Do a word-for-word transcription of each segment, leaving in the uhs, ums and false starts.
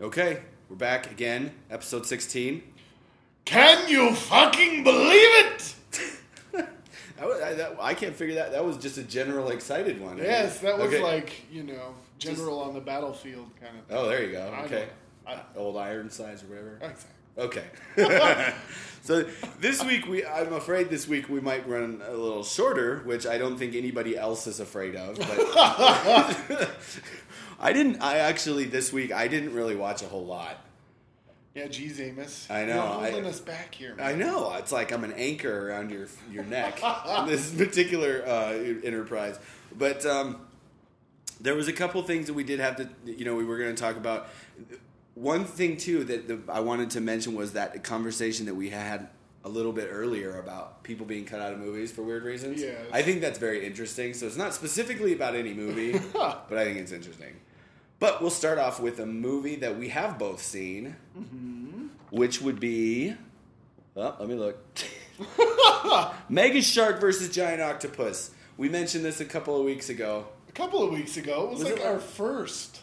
Okay, we're back again. Episode sixteen. Can you fucking believe it? I, I, that, I can't figure that. That was just a general excited one. Yes, that was okay. Like, you know, general just, on the battlefield kind of thing. Oh, there you go. Okay. I I, Old Ironsides or whatever. Okay. Okay. So this week, we I'm afraid this week we might run a little shorter, which I don't think anybody else is afraid of. But I didn't, I actually, this week, I didn't really watch a whole lot. Yeah, geez, Amos. I know. You're holding I, us back here, man. I know. It's like I'm an anchor around your your neck in this particular uh, enterprise. But um, there was a couple things that we did have to, you know, we were going to talk about. One thing, too, that the, I wanted to mention was that conversation that we had a little bit earlier about people being cut out of movies for weird reasons. Yes. I think that's very interesting. So it's not specifically about any movie, but I think it's interesting. But we'll start off with a movie that we have both seen, mm-hmm. which would be... Oh, let me look. Mega Shark versus Giant Octopus. We mentioned this a couple of weeks ago. A couple of weeks ago? It was, was like it, our first.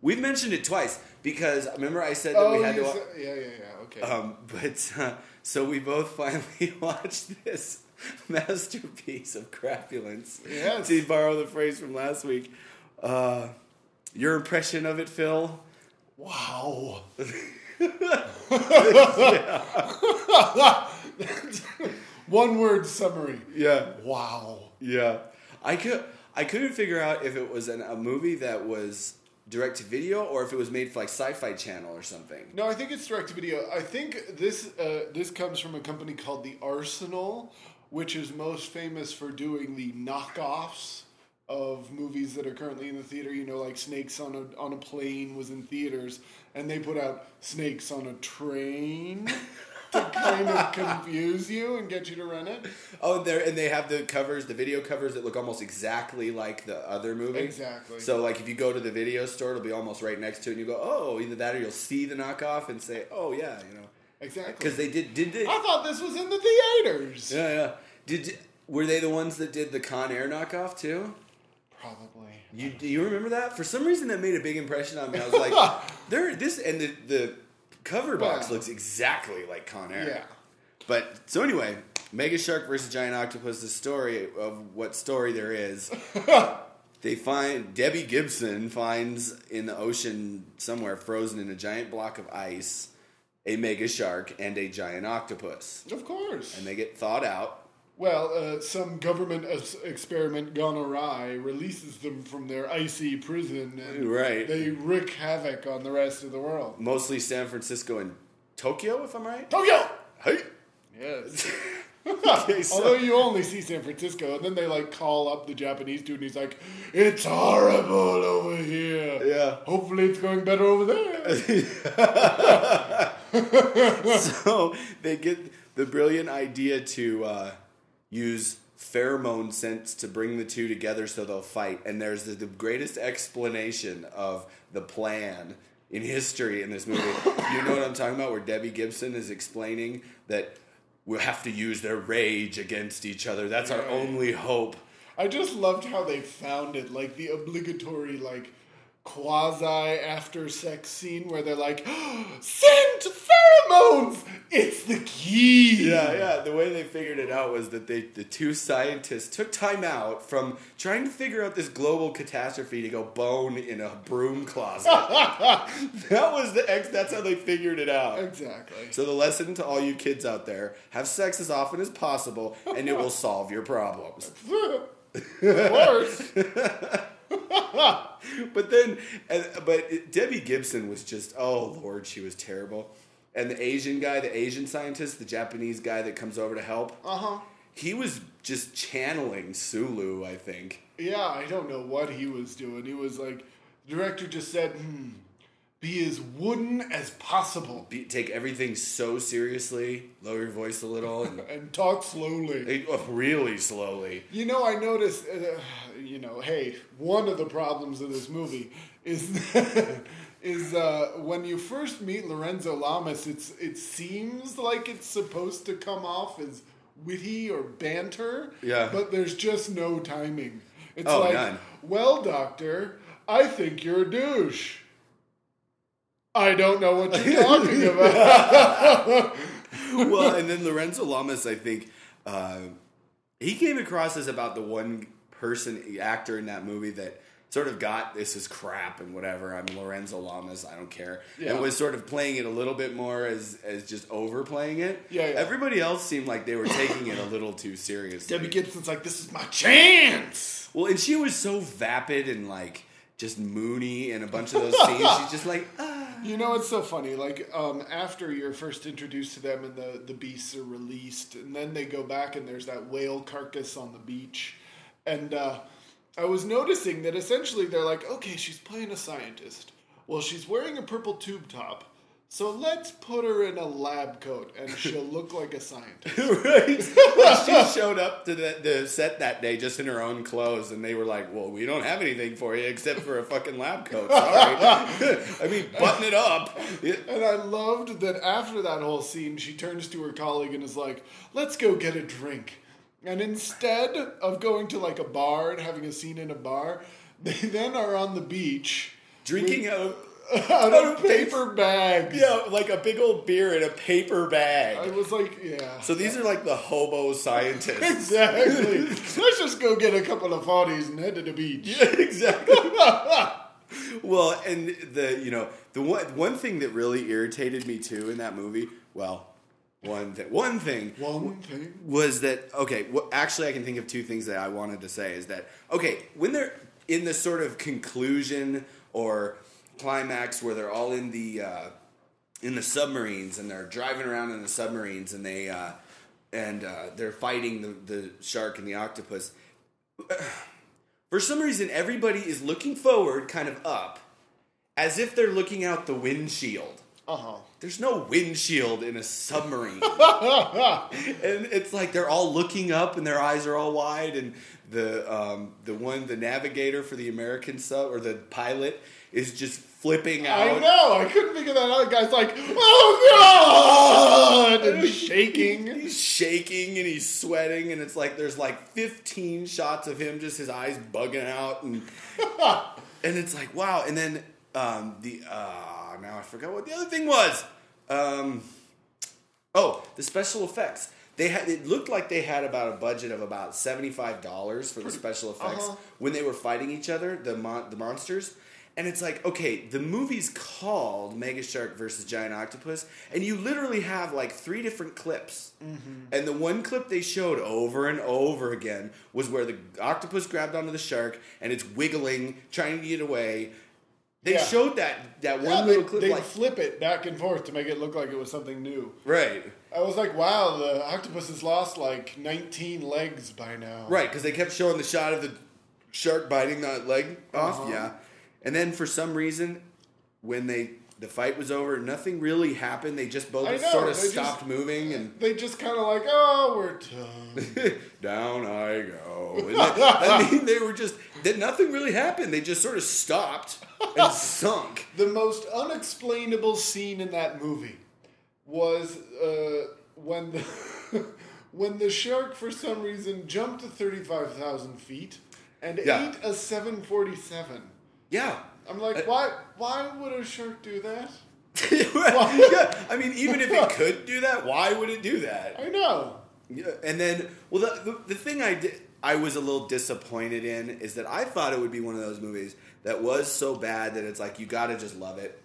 We've mentioned it twice, because remember I said that oh, we had to... Wa- said, yeah, yeah, yeah, okay. Um, but, uh, so we both finally watched this masterpiece of crapulence. Yes. To borrow the phrase from last week. Uh... Your impression of it, Phil? Wow. One word summary. Yeah. Wow. Yeah. I could I couldn't figure out if it was an, a movie that was direct to video or if it was made for like Sci-Fi Channel or something. No, I think it's direct to video. I think this uh, this comes from a company called The Arsenal, which is most famous for doing the knockoffs of movies that are currently in the theater, you know, like Snakes on a on a Plane was in theaters, and they put out Snakes on a Train to kind of confuse you and get you to rent it. Oh, there, and they have the covers, the video covers that look almost exactly like the other movie. Exactly. So, like, if you go to the video store, it'll be almost right next to it, and you go, oh, either that or you'll see the knockoff and say, oh, yeah, you know. Exactly. Because they did, did they... I thought this was in the theaters. Yeah, yeah. Did Were they the ones that did the Con Air knockoff, too? Probably. You do you remember that? For some reason, that made a big impression on me. I was like, "There, this and the, the cover box wow. looks exactly like Con Air." Yeah. But so anyway, Mega Shark versus Giant Octopus. The story of what story there is. They find Debbie Gibson finds in the ocean somewhere, frozen in a giant block of ice, a mega shark and a giant octopus. Of course. And they get thawed out. Well, uh, some government experiment gone awry releases them from their icy prison, and right. they wreak havoc on the rest of the world. Mostly San Francisco and Tokyo, if I'm right. Tokyo! Hey! Yes. Okay, so. Although you only see San Francisco, and then they, like, call up the Japanese dude, and he's like, it's horrible over here. Yeah. Hopefully it's going better over there. So they get the brilliant idea to... Uh, use pheromone scents to bring the two together so they'll fight. And there's the, the greatest explanation of the plan in history in this movie. You know what I'm talking about? Where Debbie Gibson is explaining that we'll have to use their rage against each other. That's right. Our only hope. I just loved how they found it. Like, the obligatory, like, quasi-after-sex scene where they're like, oh, scent pheromones! It's the key! Yeah, yeah. The way they figured it out was that they, the two scientists took time out from trying to figure out this global catastrophe to go bone in a broom closet. That was the ex. That's how they figured it out. Exactly. So the lesson to all you kids out there, have sex as often as possible, and it will solve your problems. Of course. But then, but Debbie Gibson was just, oh Lord, she was terrible. And the Asian guy, the Asian scientist, the Japanese guy that comes over to help, uh-huh. he was just channeling Sulu, I think. Yeah, I don't know what he was doing. He was like, the director just said, hmm, be as wooden as possible. Be, take everything so seriously, lower your voice a little. And, and talk slowly. Really slowly. You know, I noticed, uh, you know, hey, one of the problems of this movie is that, is uh, when you first meet Lorenzo Lamas, it's it seems like it's supposed to come off as witty or banter. Yeah. But there's just no timing. It's oh, like, none. Well, doctor, I think you're a douche. I don't know what you're talking about. Well, and then Lorenzo Lamas, I think, uh, he came across as about the one person, actor in that movie that sort of got, this is crap and whatever, I'm Lorenzo Lamas, I don't care. Yeah. And was sort of playing it a little bit more as, as just overplaying it. Yeah, yeah. Everybody else seemed like they were taking it a little too seriously. Debbie Gibson's like, this is my chance! Well, and she was so vapid and like, just moony in a bunch of those scenes. She's just like, ah. You know, it's so funny. Like, um, after you're first introduced to them and the, the beasts are released, and then they go back and there's that whale carcass on the beach. And uh, I was noticing that essentially they're like, okay, she's playing a scientist. Well, she's wearing a purple tube top. So let's put her in a lab coat and she'll look like a scientist. Right? Well, she showed up to the, the set that day just in her own clothes and they were like, well, we don't have anything for you except for a fucking lab coat. Sorry. I mean, button it up. And I loved that after that whole scene, she turns to her colleague and is like, let's go get a drink. And instead of going to like a bar and having a scene in a bar, they then are on the beach. Drinking out. Out of paper bags. Yeah, like a big old beer in a paper bag. I was like, yeah. So these are like the hobo scientists. Exactly. Let's just go get a couple of forties and head to the beach. Yeah, exactly. Well, and the, you know, the one, one thing that really irritated me too in that movie, well, one, th- one thing. One thing. Was that, okay, well, actually I can think of two things that I wanted to say is that, okay, when they're in this sort of conclusion or climax where they're all in the uh, in the submarines and they're driving around in the submarines and they uh, and uh, they're fighting the, the shark and the octopus. For some reason, everybody is looking forward, kind of up, as if they're looking out the windshield. Uh huh. There's no windshield in a submarine, and it's like they're all looking up and their eyes are all wide. And the um, the one, the navigator for the American sub or the pilot. Is just flipping out. I know. I couldn't think of that other guy's like, oh, God! And shaking. He's shaking and he's sweating and it's like there's like fifteen shots of him, just his eyes bugging out. And and it's like, wow. And then um, the, uh, now I forgot what the other thing was. Um, oh, the special effects. They had. It looked like they had about a budget of about seventy-five dollars for the special effects uh-huh. when they were fighting each other, the mon- the monsters. And it's like, okay, the movie's called Mega Shark versus Giant Octopus, and you literally have like three different clips. Mm-hmm. And the one clip they showed over and over again was where the octopus grabbed onto the shark and it's wiggling, trying to get away. They yeah. showed that that one yeah, little they, clip. They like, flip it back and forth to make it look like it was something new. Right. I was like, wow, the octopus has lost like nineteen legs by now. Right, because they kept showing the shot of the shark biting that leg off. Uh-huh. Yeah. And then for some reason, when they the fight was over, nothing really happened. They just both know, sort of stopped just, moving, and they just kind of like, oh, we're done. Down I go. And then, I mean, they were just that nothing really happened. They just sort of stopped and sunk. The most unexplainable scene in that movie was uh, when the when the shark for some reason jumped to thirty-five thousand feet and yeah. ate a seven forty-seven. Yeah. I'm like, uh, why Why would a shark do that? Yeah. I mean, even if it could do that, why would it do that? I know. Yeah. And then, well, the, the, the thing I did, I was a little disappointed in is that I thought it would be one of those movies that was so bad that it's like, you gotta just love it.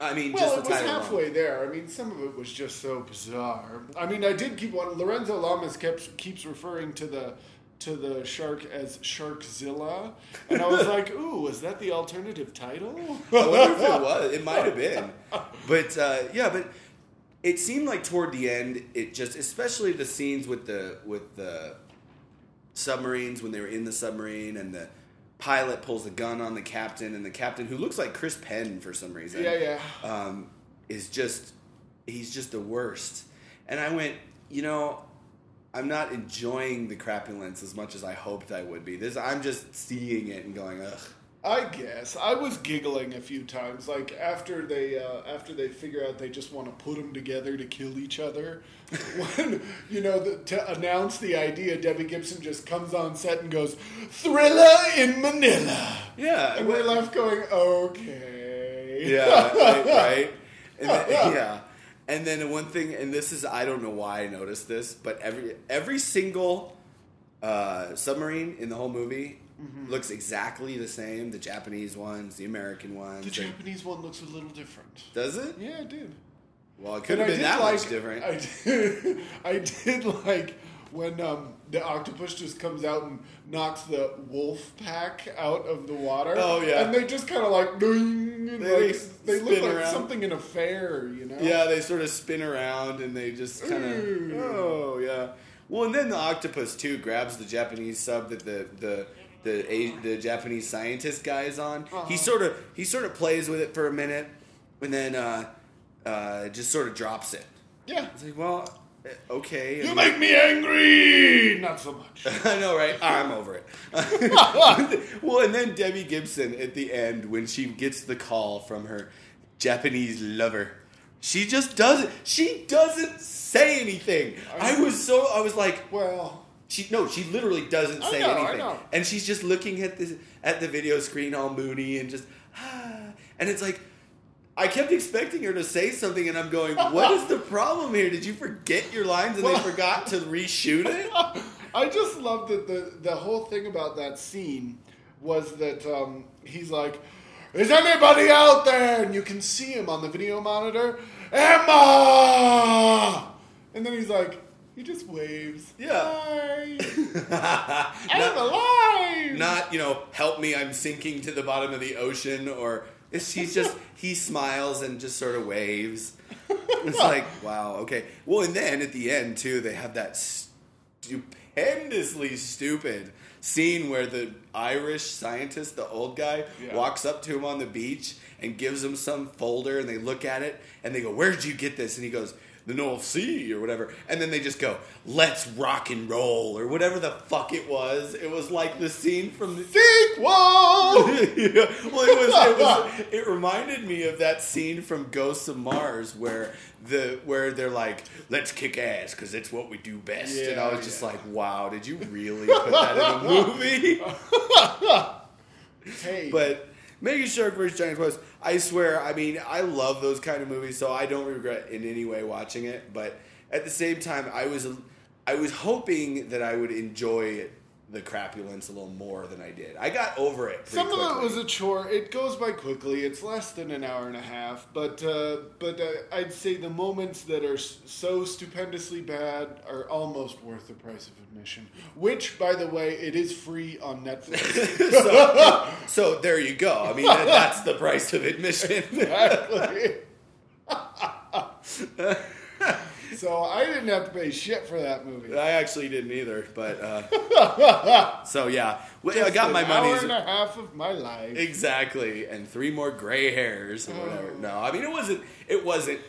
I mean, well, just it the was halfway wrong. There. I mean, some of it was just so bizarre. I mean, I did keep on, Lorenzo Lamas kept, keeps referring to the... to the shark as Sharkzilla. And I was like, ooh, is that the alternative title? I wonder if it was. It might have been. But, uh, yeah, but it seemed like toward the end, it just, especially the scenes with the with the submarines, when they were in the submarine, and the pilot pulls the gun on the captain, and the captain, who looks like Chris Penn for some reason, yeah, yeah, um, is just, he's just the worst. And I went, you know... I'm not enjoying the crapulence as much as I hoped I would be. This, I'm just seeing it and going, ugh. I guess I was giggling a few times, like after they uh, after they figure out they just want to put them together to kill each other. When you know the, to announce the idea, Debbie Gibson just comes on set and goes, "Thriller in Manila." Yeah, and we left going, okay. movie. Yeah, right. right? And then, yeah. And then one thing, and this is, I don't know why I noticed this, but every every single uh, submarine in the whole movie mm-hmm. looks exactly the same. The Japanese ones, the American ones. The Japanese one looks a little different. Does it? Yeah, it did. Well, it could and have been that like, much different. I did, I did like when um, the octopus just comes out and knocks the wolf pack out of the water. Oh, yeah. And they just kind of like, ding, and they, like, they look like around. Something in a fair, you know? Yeah, they sort of spin around and they just kind of, oh, yeah. Well, and then the octopus, too, grabs the Japanese sub that the... the The the Japanese scientist guy is on. Uh-huh. He sort of he sort of plays with it for a minute, and then uh, uh, just sort of drops it. Yeah. It's like, well, okay. You and make like, me angry. Not so much. I know, right? I'm over it. Well, and then Debbie Gibson at the end when she gets the call from her Japanese lover, she just doesn't. She doesn't say anything. I, I was so I was like, well. She, no, she literally doesn't say I know, anything. I know. And she's just looking at this at the video screen all moody and just, ah. And it's like, I kept expecting her to say something and I'm going, what is the problem here? Did you forget your lines and well, they forgot to reshoot it? I just love that the, the whole thing about that scene was that um, he's like, is anybody out there? And you can see him on the video monitor. Emma! And then he's like, he just waves. Yeah. Hi. I'm alive. Not, you know, help me, I'm sinking to the bottom of the ocean. Or she's just, he smiles and just sort of waves. It's like, wow, okay. Well, and then at the end, too, they have that stupendously stupid scene where the Irish scientist, the old guy, yeah. walks up to him on the beach and gives him some folder. And they look at it and they go, where did you get this? And he goes, the North Sea or whatever. And then they just go, let's rock and roll or whatever the fuck it was. It was like the scene from the... Sequel! Well, it was, it was, it reminded me of that scene from Ghosts of Mars where the where they're like, let's kick ass because it's what we do best. Yeah, and I was yeah. just like, wow, did you really put that in a movie? Hey. But... Mega Shark versus. Giant Octopus. I swear, I mean, I love those kind of movies, so I don't regret in any way watching it. But at the same time, I was I was hoping that I would enjoy the crapulence a little more than I did. I got over it pretty Some quickly. Of it was a chore. It goes by quickly. It's less than an hour and a half. But, uh, but uh, I'd say the moments that are so stupendously bad are almost worth the price of admission. Which, by the way, it is free on Netflix. so, so there you go. I mean, that, that's the price of admission. Exactly. So I didn't have to pay shit for that movie. I actually didn't either, but uh, so yeah, well, I got my money. An hour and a half of my life, exactly, and three more gray hairs or whatever. Oh. No, I mean it wasn't. It wasn't.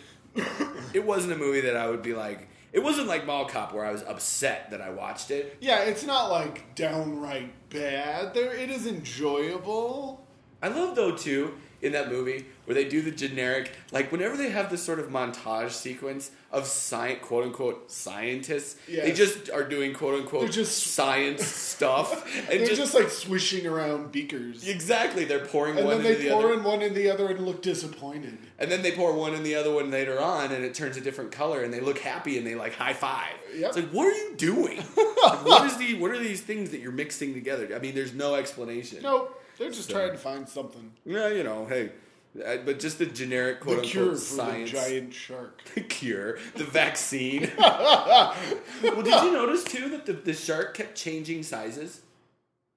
It wasn't a movie that I would be like. It wasn't like Mall Cop where I was upset that I watched it. Yeah, it's not like downright bad. There, it is enjoyable. I love though too. In that movie, where they do the generic, like whenever they have this sort of montage sequence of science, quote unquote scientists, yes. they just are doing quote unquote just, science stuff. And they're just, just like swishing around beakers. Exactly, they're pouring and one into the other. And then they pour in one in the other and look disappointed. And then they pour one in the other one later on, and it turns a different color, and they look happy, and they like high five. Yep. It's like, what are you doing? Like, what is the? What are these things that you're mixing together? I mean, there's no explanation. Nope. They're just so, trying to find something. Yeah, you know, hey. But just the generic quote-unquote cure for science. The giant shark. The cure. The vaccine. Well, did you notice, too, that the, the shark kept changing sizes?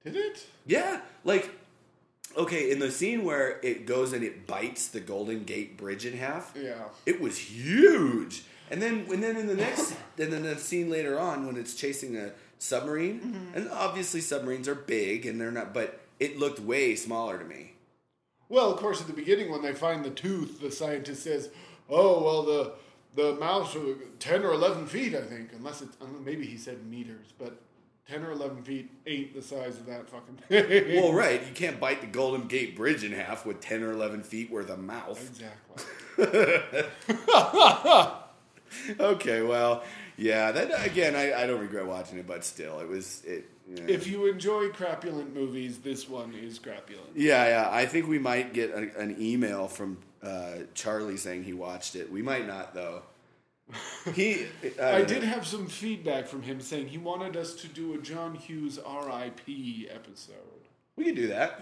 Did it? Yeah. Like, okay, in the scene where it goes and it bites the Golden Gate Bridge in half, yeah, it was huge. And then and then in the next and then the scene later on when it's chasing a submarine, mm-hmm. and obviously submarines are big and they're not... but. It looked way smaller to me. Well, of course, at the beginning when they find the tooth, the scientist says, "Oh, well, the the mouse was ten or eleven feet, I think, unless it's maybe he said meters, but ten or eleven feet ain't the size of that fucking thing." Well, right, you can't bite the Golden Gate Bridge in half with ten or eleven feet worth of mouth. Exactly. Okay, well, yeah, that again, I, I don't regret watching it, but still, it was it. Yeah. If you enjoy crapulent movies, this one is crapulent. Yeah, yeah. I think we might get a, an email from uh, Charlie saying he watched it. We might not, though. He, I, I did know. have some feedback from him saying he wanted us to do a John Hughes R I P episode. We could do that.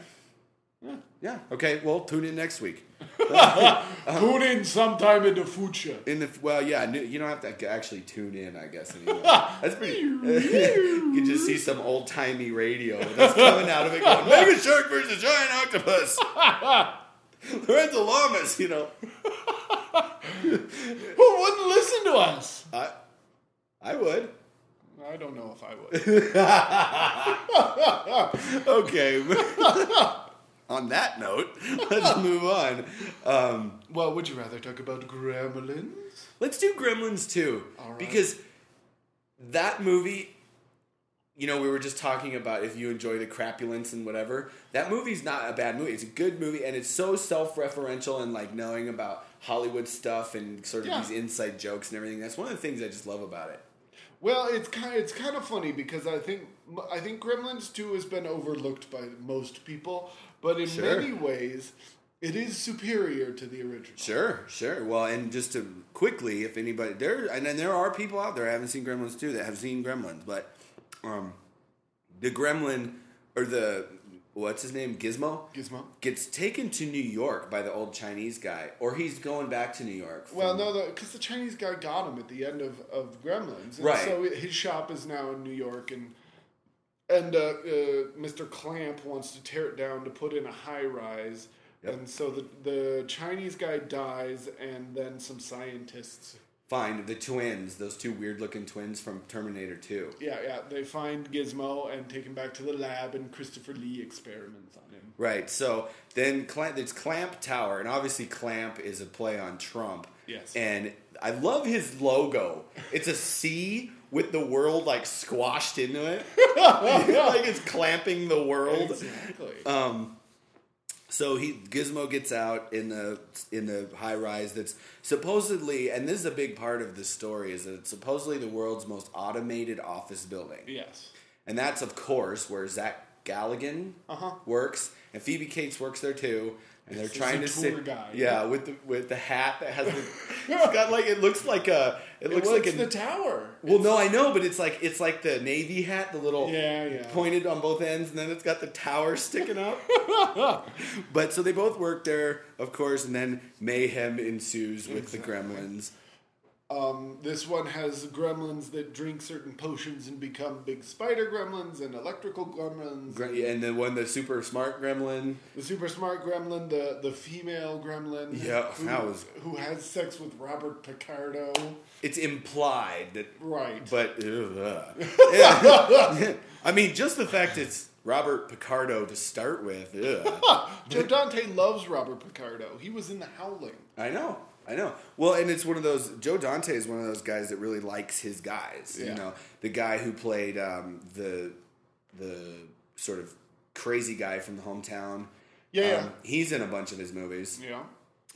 Yeah. Yeah. Okay. Well, tune in next week. um, tune in sometime in the future. In the well, yeah. You don't have to actually tune in, I guess. Anymore. That's pretty. You can just see some old timey radio that's coming out of it going Mega Shark versus Giant Octopus. Lorenzo Lamas, you know. Who wouldn't listen to us? I, I would. I don't know if I would. Okay. On that note, let's move on. Um, well, would you rather talk about Gremlins? Let's do Gremlins two. All right. Because that movie, you know, we were just talking about if you enjoy the crapulence and whatever. That movie's not a bad movie. It's a good movie, and it's so self-referential and, like, knowing about Hollywood stuff and sort of yeah. these inside jokes and everything. That's one of the things I just love about it. Well, it's kind of, it's kind of funny because I think I think Gremlins two has been overlooked by most people, but in sure. many ways, it is superior to the original. Sure, sure. Well, and just to quickly, if anybody there, and then there are people out there I haven't seen Gremlins two that have seen Gremlins, but um, the Gremlin or the what's his name Gizmo Gizmo gets taken to New York by the old Chinese guy, or he's going back to New York. From, well, no, because the, the Chinese guy got him at the end of of Gremlins, and right? So his shop is now in New York, and. And uh, uh, Mister Clamp wants to tear it down to put in a high-rise. Yep. And so the, the Chinese guy dies, and then some scientists... Find the twins, those two weird-looking twins from Terminator two. Yeah, yeah. They find Gizmo and take him back to the lab, and Christopher Lee experiments on him. Right. So then Clamp, there's Clamp Tower, and obviously Clamp is a play on Trump. Yes. And I love his logo. It's a C... with the world, like, squashed into it. Like, it's clamping the world. Exactly. Um, so he Gizmo gets out in the in the high-rise that's supposedly, and this is a big part of the story, is that it's supposedly the world's most automated office building. Yes. And that's, of course, where Zach Galligan uh-huh. works, and Phoebe Cates works there, too. And they're it's trying to sit, guy, yeah, yeah, with the with the hat that has, the, it's got like it looks like a, it looks it like it's the tower. Well, it's no, like, I know, but it's like it's like the navy hat, the little yeah, yeah. pointed on both ends, and then it's got the tower sticking up. But so they both work there, of course, and then mayhem ensues with exactly. the Gremlins. Um, this one has gremlins that drink certain potions and become big spider gremlins and electrical gremlins. Gre- and then one, the super smart gremlin. The super smart gremlin, the, the female gremlin. Yeah, who, that was... Who has sex with Robert Picardo. It's implied that... Right. But... Ugh. I mean, just the fact it's Robert Picardo to start with. Joe Dante loves Robert Picardo. He was in The Howling. I know. I know. Well, and it's one of those... Joe Dante is one of those guys that really likes his guys. Yeah. You know, the guy who played um, the the sort of crazy guy from the hometown. Yeah, um, yeah. He's in a bunch of his movies. Yeah.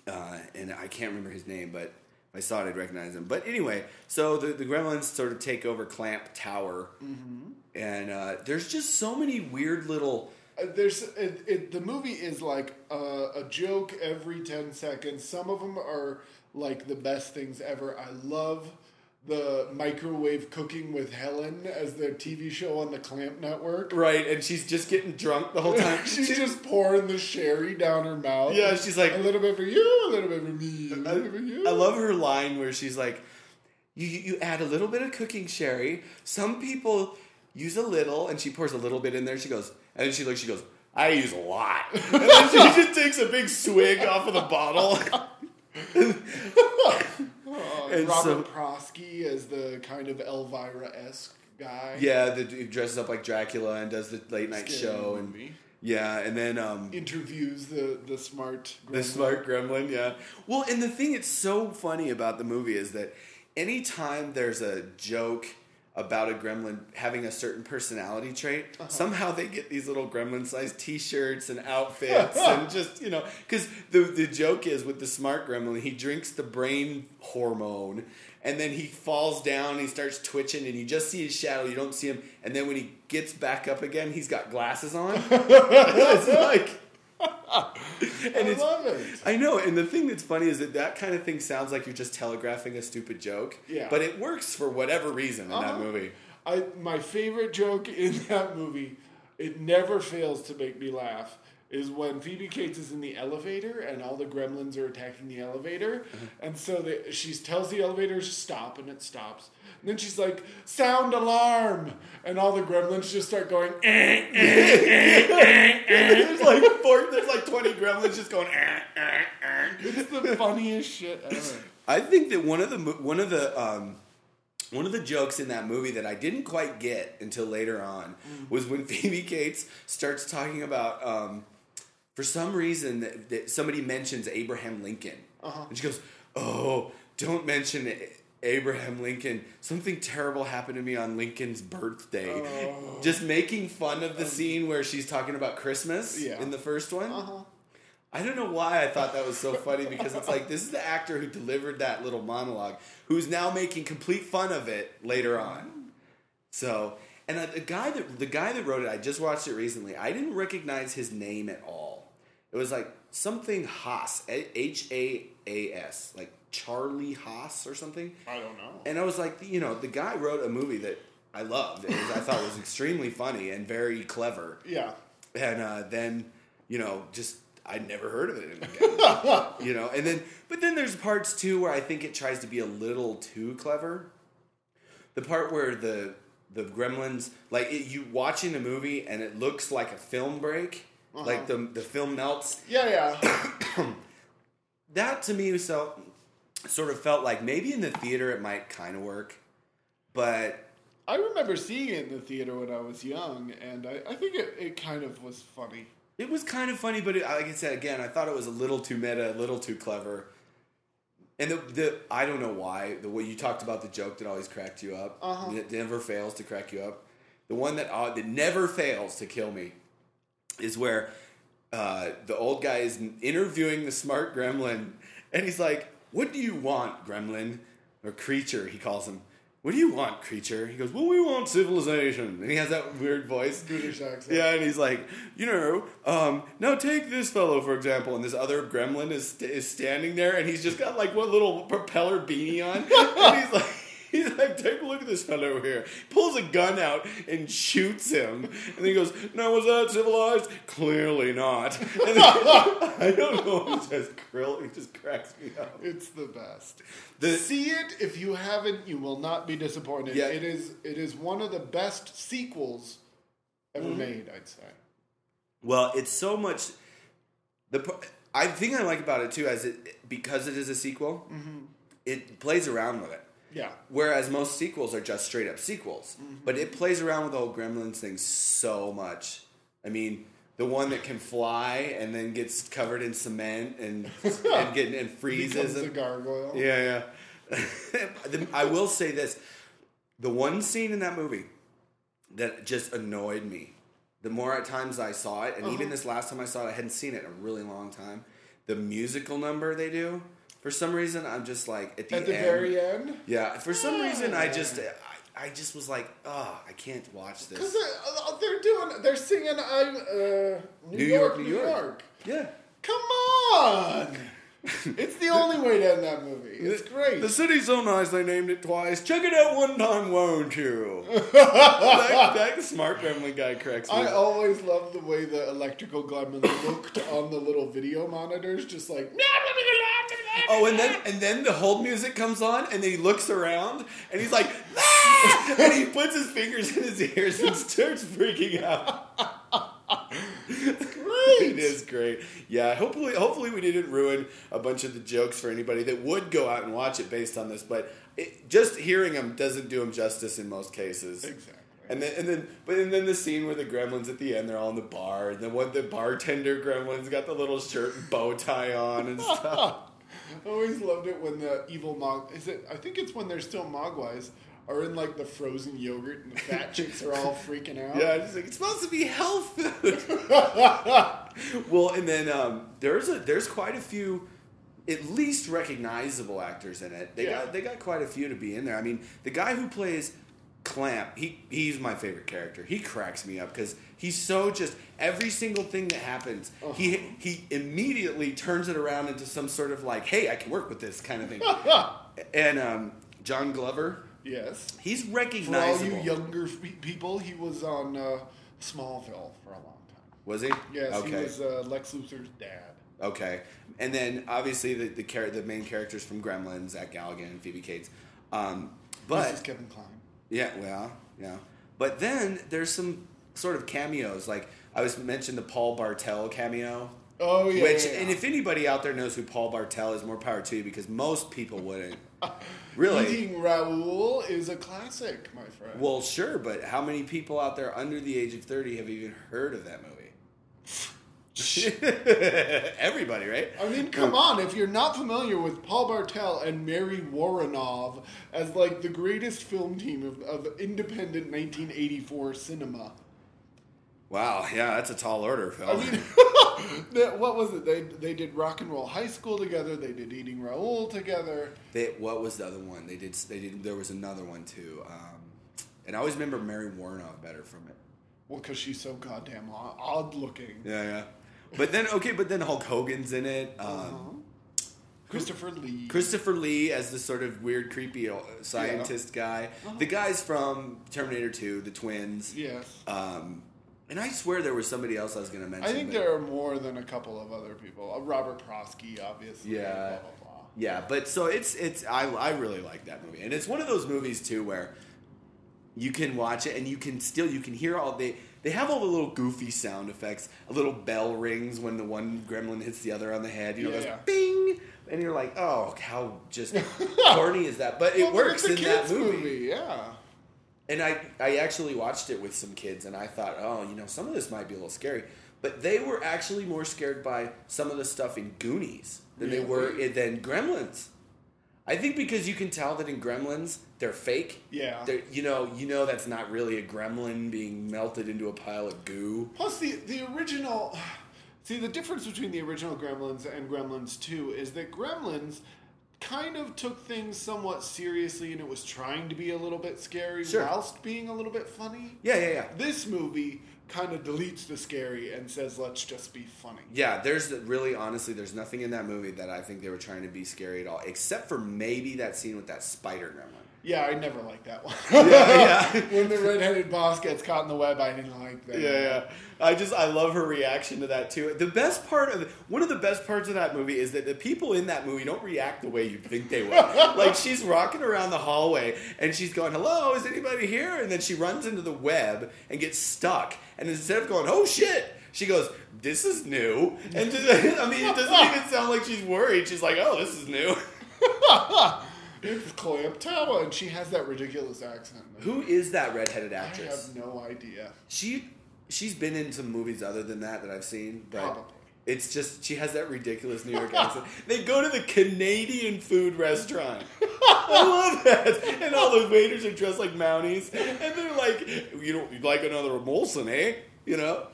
Uh, and I can't remember his name, but if I saw it, I'd recognize him. But anyway, so the, the Gremlins sort of take over Clamp Tower. Mm-hmm. And uh, there's just so many weird little... There's it, it, the movie is like a, a joke every ten seconds. Some of them are like the best things ever. I love the microwave cooking with Helen as their T V show on the Clamp Network. Right, and she's just getting drunk the whole time. she's she, just pouring the sherry down her mouth. Yeah, she's like... A little bit for you, a little bit for me, a little bit for you. I love her line where she's like, you, you add a little bit of cooking sherry. Some people use a little, and she pours a little bit in there. She goes... And then she looks, she goes, I use a lot. And then she just takes a big swig off of the bottle. oh, and Robert so, Prosky as the kind of Elvira-esque guy. Yeah, the, he dresses up like Dracula and does the late night Skin show. And movie. Yeah, and then... Um, interviews the, the smart gremlin. The smart gremlin, yeah. Well, and the thing that's so funny about the movie is that anytime there's a joke... about a gremlin having a certain personality trait, uh-huh. somehow they get these little gremlin-sized T-shirts and outfits and just, you know... Because the, the joke is, with the smart gremlin, he drinks the brain hormone, and then he falls down, and he starts twitching, and you just see his shadow, you don't see him, and then when he gets back up again, he's got glasses on. It's like... And I love it. I know, and the thing that's funny is that that kind of thing sounds like you're just telegraphing a stupid joke. Yeah. But it works for whatever reason in uh-huh. that movie. I my favorite joke in that movie, it never fails to make me laugh, is when Phoebe Cates is in the elevator and all the gremlins are attacking the elevator. Uh-huh. And so they, she tells the elevator to stop, and it stops. And then she's like, sound alarm! And all the gremlins just start going, eh, eh, eh, eh, eh. There's like four, there's like twenty gremlins just going, eh, eh, eh. It's the funniest shit ever. I think that one of the, one of the, um, One of the jokes in that movie that I didn't quite get until later on was when Phoebe Cates starts talking about, um, for some reason, that, that somebody mentions Abraham Lincoln. Uh-huh. And she goes, oh, don't mention Abraham Lincoln. Something terrible happened to me on Lincoln's birthday. Oh. Just making fun of the um, scene where she's talking about Christmas yeah. in the first one. Uh-huh. I don't know why I thought that was so funny, because it's like, this is the actor who delivered that little monologue, who's now making complete fun of it later on. So, and the guy that the guy that wrote it, I just watched it recently. I didn't recognize his name at all. It was like something Haas, H A A S, like Charlie Haas or something. I don't know. And I was like, you know, the guy wrote a movie that I loved, and I thought was extremely funny and very clever. Yeah. And uh, then, you know, just. I'd never heard of it again. You know, and then, but then there's parts too where I think it tries to be a little too clever. The part where the the gremlins, like it, you watching a movie and it looks like a film break, uh-huh. like the the film melts. Yeah, yeah. That to me so sort of felt like maybe in the theater it might kind of work, but. I remember seeing it in the theater when I was young, and I, I think it, it kind of was funny. It was kind of funny, but it, like I said, again, I thought it was a little too meta, a little too clever. And the, the I don't know why, the way you talked about the joke that always cracked you up, uh-huh. that never fails to crack you up. The one that uh, that never fails to kill me is where uh, the old guy is interviewing the smart gremlin, and he's like, what do you want, gremlin? Or creature, he calls him. What do you want, creature? He goes, well, we want civilization. And he has that weird voice. British accent. Yeah, and he's like, you know, um, now take this fellow, for example. And this other gremlin is st- is standing there, and he's just got, like, one little propeller beanie on. And he's like, he's like, take a look at this fellow over here. Pulls a gun out and shoots him. And then he goes, now, was that civilized? Clearly not. And then, I don't know. It just, grill, it just cracks me up. It's the best. The, See it. If you haven't, you will not be disappointed. Yeah. It is It is one of the best sequels ever mm-hmm. made, I'd say. Well, it's so much... The I think I like about it, too, as it because it is a sequel, mm-hmm. it plays around with it. Yeah. Whereas most sequels are just straight up sequels, mm-hmm. but it plays around with the whole Gremlins thing so much. I mean, the one that can fly and then gets covered in cement and and, get, and freezes. Becomes and, a gargoyle. Yeah, yeah. I will say this: the one scene in that movie that just annoyed me. The more at times I saw it, and uh-huh. even this last time I saw it, I hadn't seen it in a really long time. The musical number they do. For some reason, I'm just like at the, at the end, very end. Yeah, for some yeah. reason, I just, I, I just was like, oh, I can't watch this. Because they're, they're doing, they're singing, I'm uh, New, New York, York, New York. York. Yeah, come on. It's the only way to end that movie. It's great. The city's so nice they named it twice. Check it out one time, won't you? that, that smart gremlin guy cracks me I up. Always love the way the electrical gremlin looked on the little video monitors, just like... Oh, and then and then the hold music comes on, and then he looks around, and he's like... Ah! And he puts his fingers in his ears and starts freaking out. It's great. It is great. Yeah, hopefully hopefully we didn't ruin a bunch of the jokes for anybody that would go out and watch it based on this, but it, just hearing them doesn't do them justice in most cases. Exactly. And then and then but and then the scene where the gremlins at the end, they're all in the bar, and the one the bartender gremlin's got the little shirt and bow tie on and stuff. I always loved it when the evil Mog is it I think it's when they're still Mogwais. Are in like the frozen yogurt and the fat chicks are all freaking out. Yeah, it's like it's supposed to be health food. Well, and then um, there's a there's quite a few at least recognizable actors in it. They yeah. got they got quite a few to be in there. I mean, the guy who plays Clamp, he he's my favorite character. He cracks me up because he's so just every single thing that happens, oh. he he immediately turns it around into some sort of like, hey, I can work with this kind of thing. And um, John Glover, yes, he's recognizable. For all you younger people, he was on uh, Smallville for a long time. Was he? Yes, okay. He was uh, Lex Luthor's dad. Okay, and then obviously the the, char- the main characters from Gremlins, Zach Galligan and Phoebe Cates. Um, but this is Kevin Kline. Yeah, well, yeah. But then there's some sort of cameos. Like, I was mentioned the Paul Bartel cameo. Oh, yeah. Which, yeah, yeah. And if anybody out there knows who Paul Bartel is, more power to you, because most people wouldn't. Really? Eating Raoul is a classic, my friend. Well, sure, but how many people out there under the age of thirty have even heard of that movie? Everybody, right? I mean, come on. If you're not familiar with Paul Bartel and Mary Woronov as, like, the greatest film team of, of independent nineteen eighty-four cinema. Wow, yeah, that's a tall order, Phil. I mean, what was it? They they did Rock and Roll High School together. They did Eating Raoul together. They, what was the other one? They did. They did. There was another one too. Um, and I always remember Mary Woronov better from it. Well, because she's so goddamn odd looking. Yeah, yeah. But then okay, but then Hulk Hogan's in it. Um, uh-huh. Christopher Lee. Christopher Lee as the sort of weird, creepy scientist yeah. guy. Uh-huh. The guys from Terminator two, the twins. Yes. Um, And I swear there was somebody else I was going to mention. I think there are more than a couple of other people. Robert Prosky, obviously. Yeah. Blah, blah, blah. Yeah, but so it's, it's I, I really like that movie. And it's one of those movies, too, where you can watch it and you can still, you can hear all the, they have all the little goofy sound effects. A little bell rings when the one gremlin hits the other on the head. You know, yeah, it goes, yeah. bing! And you're like, oh, how just corny is that? But well, it works in that movie. movie. Yeah. And I, I actually watched it with some kids, and I thought, oh, you know, some of this might be a little scary. But they were actually more scared by some of the stuff in Goonies than really? they were in, than Gremlins. I think because you can tell that in Gremlins, they're fake. Yeah. They're, you know, you know that's not really a gremlin being melted into a pile of goo. Plus, the, the original... See, the difference between the original Gremlins and Gremlins two is that Gremlins... kind of took things somewhat seriously, and it was trying to be a little bit scary sure. whilst being a little bit funny. Yeah, yeah, yeah. This movie kind of deletes the scary and says, let's just be funny. Yeah, there's really, honestly, there's nothing in that movie that I think they were trying to be scary at all, except for maybe that scene with that spider gremlin. Yeah, I never liked that one. yeah, yeah. When the redheaded boss gets caught in the web, I didn't like that. Yeah, yeah. I just, I love her reaction to that too. The best part of, one of the best parts of that movie is that the people in that movie don't react the way you think they would. Like, she's rocking around the hallway and she's going, hello, is anybody here? And then she runs into the web and gets stuck. And instead of going, oh shit, she goes, this is new. And just, I mean, it doesn't even sound like she's worried. She's like, oh, this is new. It's Clamp Tower, and she has that ridiculous accent. Who is that redheaded actress? I have no idea. She, she's been in some movies other than that that I've seen. But probably. It's just, she has that ridiculous New York accent. They go to the Canadian food restaurant. I love that. And all the waiters are dressed like Mounties. And they're like, you don't, you'd like another Molson, eh? You know?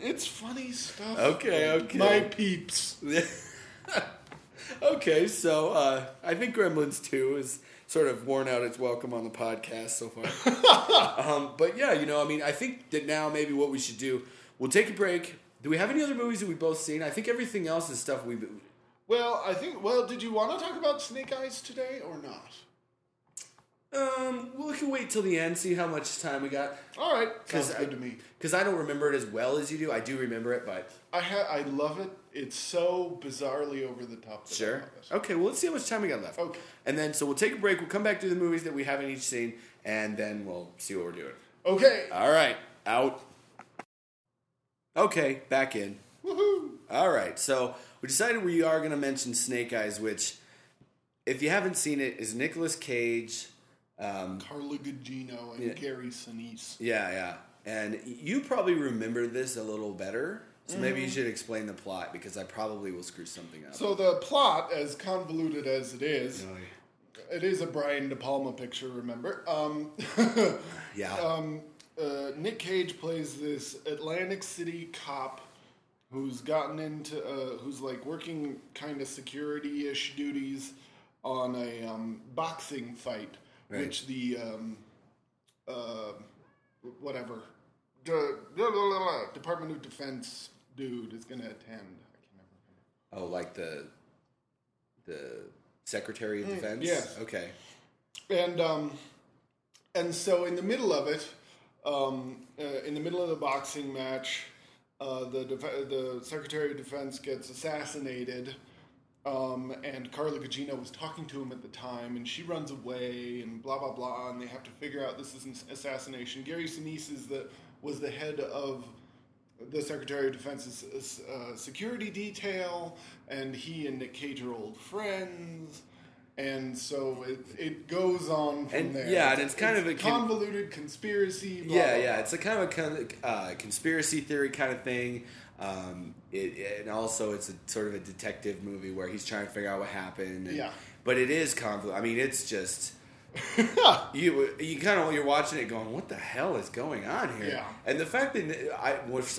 It's funny stuff. Okay, okay. My peeps. Okay, so uh, I think Gremlins two is sort of worn out its welcome on the podcast so far. um, but yeah, you know, I mean, I think that now maybe what we should do, we'll take a break. Do we have any other movies that we've both seen? I think everything else is stuff we've... Well, I think... Well, did you want to talk about Snake Eyes today or not? Um, well, we can wait till the end, see how much time we got. All right. Sounds good I, to me. Because I don't remember it as well as you do. I do remember it, but... I ha- I love it. It's so bizarrely over the top. That sure. Okay, well, let's see how much time we got left. Okay. And then, so we'll take a break. We'll come back to the movies that we haven't each seen, and then we'll see what we're doing. Okay. All right. Out. Okay, back in. Woohoo. All right, so we decided we are going to mention Snake Eyes, which, if you haven't seen it, is Nicolas Cage... Um, Carla Gugino and yeah. Gary Sinise. Yeah, yeah. And you probably remember this a little better, so mm. maybe you should explain the plot, because I probably will screw something up. So the plot, as convoluted as it is, really? It is a Brian De Palma picture, remember? Um, yeah. Um, uh, Nick Cage plays this Atlantic City cop who's gotten into, uh, who's like working kind of security-ish duties on a um, boxing fight. right. which the um, uh, whatever the Department of Defense dude is going to attend. I can't remember. Oh, like the the Secretary of mm, Defense. Yes. Okay. And um, and so in the middle of it, um, uh, in the middle of the boxing match, uh, the def- the Secretary of Defense gets assassinated. Um, and Carla Gugino was talking to him at the time, and she runs away, and blah, blah, blah, and they have to figure out this is an assassination. Gary Sinise is the, was the head of the Secretary of Defense's uh, security detail, and he and Nick Cage are old friends, and so it it goes on from and, there. Yeah, and it's kind it's of a... convoluted con- conspiracy. Blah, yeah, blah, yeah, blah. It's a kind of a con- uh, conspiracy theory kind of thing. Um, it, it, and also it's a sort of a detective movie where he's trying to figure out what happened. And, yeah. But it is convoluted. I mean, it's just, you, you kind of, you're watching it going, what the hell is going on here? Yeah. And the fact that I,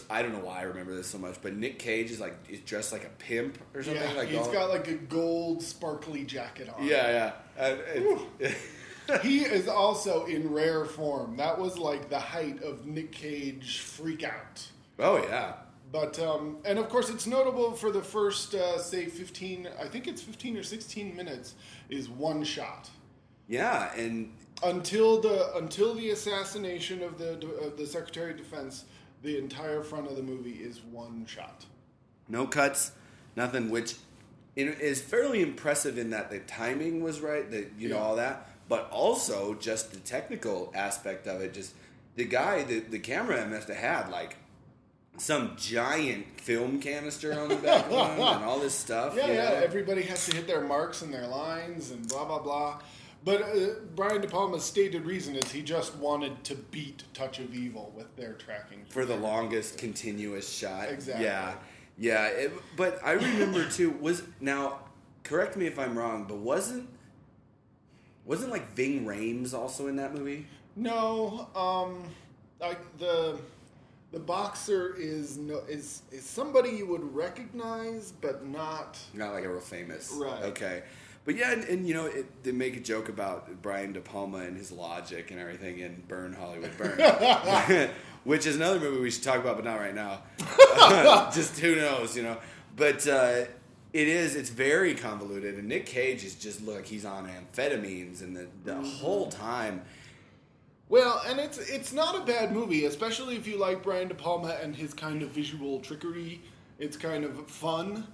I don't know why I remember this so much, but Nick Cage is like, is dressed like a pimp or something. Yeah, like he's all, got like a gold sparkly jacket on. Yeah. Yeah. Uh, it, he is also in rare form. That was like the height of Nick Cage freak out. Oh yeah. But, um, and of course, it's notable for the first, uh, say, fifteen, I think it's fifteen or sixteen minutes, is one shot. Yeah, and... Until the until the assassination of the of the Secretary of Defense, the entire front of the movie is one shot. No cuts, nothing, which is fairly impressive in that the timing was right, the, you know, yeah. all that, but also just the technical aspect of it. Just the guy, the, the cameraman must have had, like... some giant film canister on the background and all this stuff. Yeah, yeah, yeah. Everybody has to hit their marks and their lines and blah, blah, blah. But uh, Brian De Palma's stated reason is he just wanted to beat Touch of Evil with their tracking. For the longest continuous shot. Exactly. Yeah, yeah. It, but I remember, too, was... Now, correct me if I'm wrong, but wasn't... Wasn't, like, Ving Rhames also in that movie? No. Um, like, the... The boxer is no, is is somebody you would recognize, but not... Not like a real famous. Right. Okay. But yeah, and, and you know, it, they make a joke about Brian De Palma and his logic and everything in Burn, Hollywood, Burn. Which is another movie we should talk about, but not right now. Just who knows, you know. But uh, it is, it's very convoluted. And Nick Cage is just, look, he's on amphetamines and the, the mm-hmm. whole time... Well, and it's it's not a bad movie, especially if you like Brian De Palma and his kind of visual trickery. It's kind of fun,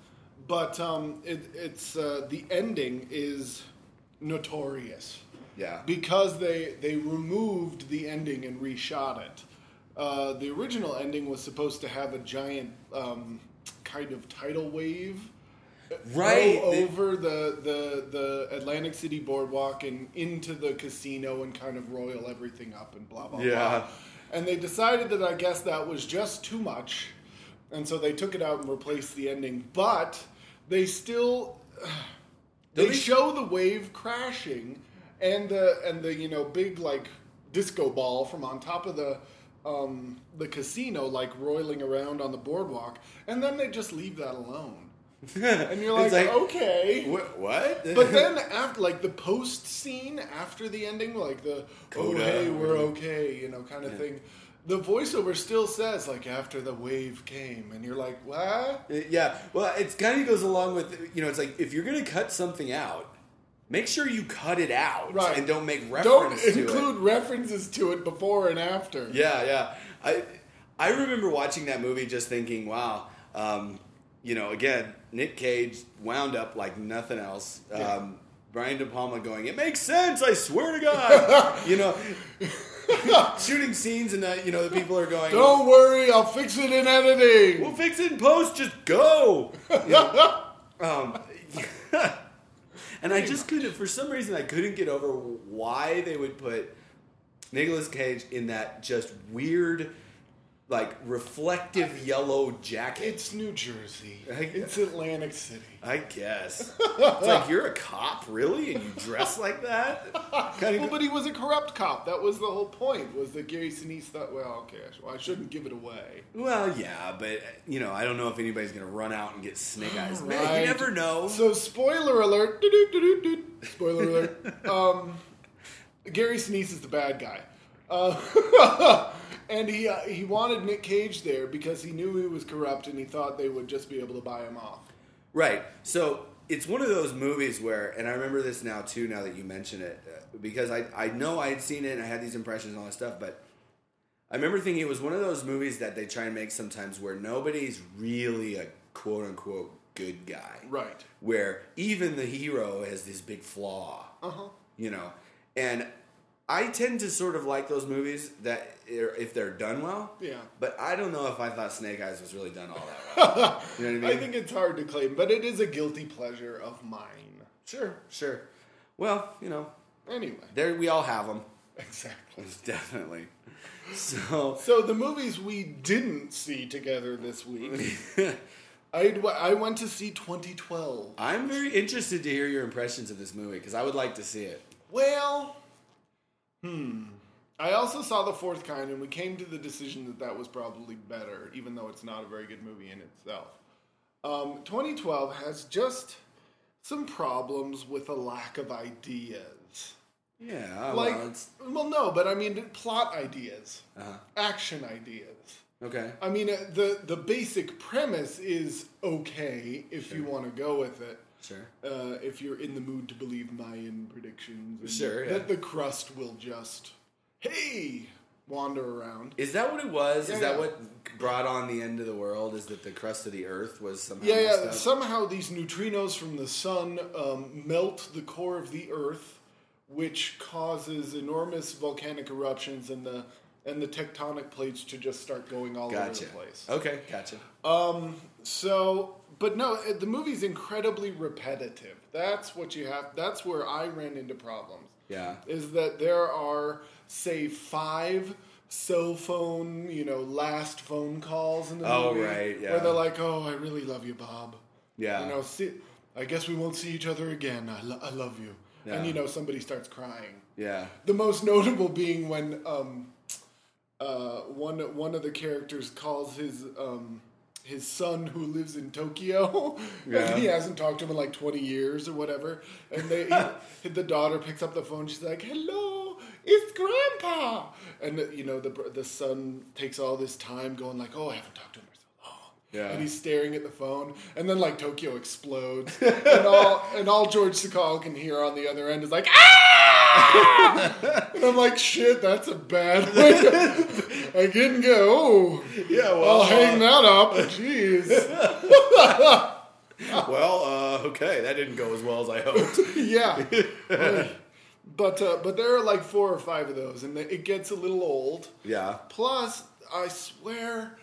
but um, it, it's uh, the ending is notorious. Yeah, because they they removed the ending and reshot it. Uh, the original ending was supposed to have a giant um, kind of tidal wave. Right over the, the the Atlantic City boardwalk and into the casino and kind of roil everything up and blah blah yeah. blah. And they decided that I guess that was just too much, and so they took it out and replaced the ending. But they still they, they show the wave crashing and the and the you know big like disco ball from on top of the um, the casino like roiling around on the boardwalk, and then they just leave that alone. And you're like, like okay, wh- what? But then after, like the post scene after the ending, like the Coda. Oh hey, we're okay, you know, kind of yeah. thing. The voiceover still says like after the wave came, and you're like, what? Yeah, well, it kind of goes along with you know, it's like if you're gonna cut something out. Make sure you cut it out right. and don't make reference don't to it. Don't include references to it before and after. Yeah, yeah. I I remember watching that movie just thinking, wow. Um, You know, again, Nick Cage wound up like nothing else. Um, yeah. Brian De Palma going, it makes sense, I swear to God. You know, shooting scenes and, that, you know, the people are going, don't worry, I'll fix it in editing. We'll fix it in post, just go. You know? um, and I just couldn't, for some reason, I couldn't get over why they would put Nicolas Cage in that just weird... like, reflective yellow jacket. It's New Jersey. It's Atlantic City. I guess. It's like, you're a cop, really? And you dress like that? Kind of well, go- but he was a corrupt cop. That was the whole point, was that Gary Sinise thought, well, okay, well, I shouldn't give it away. Well, yeah, but, you know, I don't know if anybody's going to run out and get Snake Eyes. Right. Man, you never know. So, spoiler alert. Spoiler alert. Um... Gary Sinise is the bad guy. Uh, and he uh, he wanted Nick Cage there because he knew he was corrupt and he thought they would just be able to buy him off. Right. So it's one of those movies where, and I remember this now too, now that you mention it, because I, I know I had seen it and I had these impressions and all that stuff, but I remember thinking it was one of those movies that they try and make sometimes where nobody's really a quote-unquote good guy. Right. Where even the hero has this big flaw. Uh-huh. You know? And I tend to sort of like those movies that if they're done well. Yeah. But I don't know if I thought Snake Eyes was really done all that well. You know what I mean? I think it's hard to claim, but it is a guilty pleasure of mine. Sure, sure. Well, you know. Anyway. There, we all have them. Exactly. Definitely. So, so the movies we didn't see together this week. I'd, I went to see twenty twelve. I'm very interested to hear your impressions of this movie, because I would like to see it. Well, hmm. I also saw The Fourth Kind, and we came to the decision that that was probably better, even though it's not a very good movie in itself. Um, twenty twelve has just some problems with a lack of ideas. Yeah. Like, well, it's... well no, but I mean plot ideas. Uh-huh. Action ideas. Okay. I mean, the, the basic premise is okay if sure. you want to go with it. Sure. Uh, if you're in the mood to believe Mayan predictions. And sure, yeah. That the crust will just, hey, wander around. Is that what it was? Yeah, is that yeah. what brought on the end of the world? Is that the crust of the earth was somehow Yeah, yeah. Up? Somehow these neutrinos from the sun um, melt the core of the earth, which causes enormous volcanic eruptions and the... And the tectonic plates to just start going all gotcha. over the place. Okay, gotcha. Um, so, but no, the movie's incredibly repetitive. That's what you have. That's where I ran into problems. Yeah, is that there are say five cell phone, you know, last phone calls in the oh, movie. Oh right, yeah. Where they're like, "Oh, I really love you, Bob." Yeah. You know, see, I guess we won't see each other again. I, lo- I love you. Yeah. And you know, somebody starts crying. Yeah. The most notable being when. Um, Uh, one one of the characters calls his um, his son who lives in Tokyo, yeah. and he hasn't talked to him in like twenty years or whatever. And they, he, the daughter picks up the phone. She's like, "Hello, it's Grandpa." And the, you know the the son takes all this time going like, "Oh, I haven't talked to him." Yeah. And he's staring at the phone, and then like Tokyo explodes, and all and all George Secal can hear on the other end is like, "Ah!" And I'm like, "Shit, that's a bad way. I didn't go. Oh, yeah, well, I'll uh, hang that up. Jeez. Well, uh, okay, that didn't go as well as I hoped. Yeah, but uh, but there are like four or five of those, and it gets a little old. Yeah. Plus, I swear.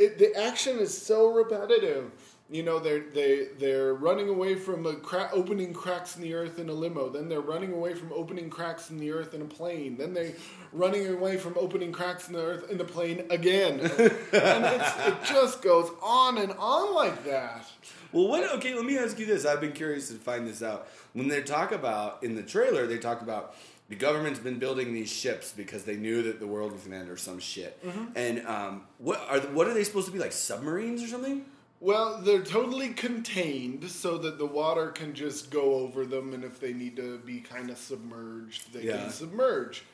It, the action is so repetitive. You know, they're, they, they're running away from a cra- opening cracks in the earth in a limo. Then they're running away from opening cracks in the earth in a plane. Then they're running away from opening cracks in the earth in the plane again. And it's, it just goes on and on like that. Well, what? Okay, let me ask you this. I've been curious to find this out. When they talk about, in the trailer, they talk about... The government's been building these ships because they knew that the world was going to end or some shit. Mm-hmm. And um, what are the, what are they supposed to be, like submarines or something? Well, they're totally contained so that the water can just go over them, and if they need to be kind of submerged, they yeah. can submerge.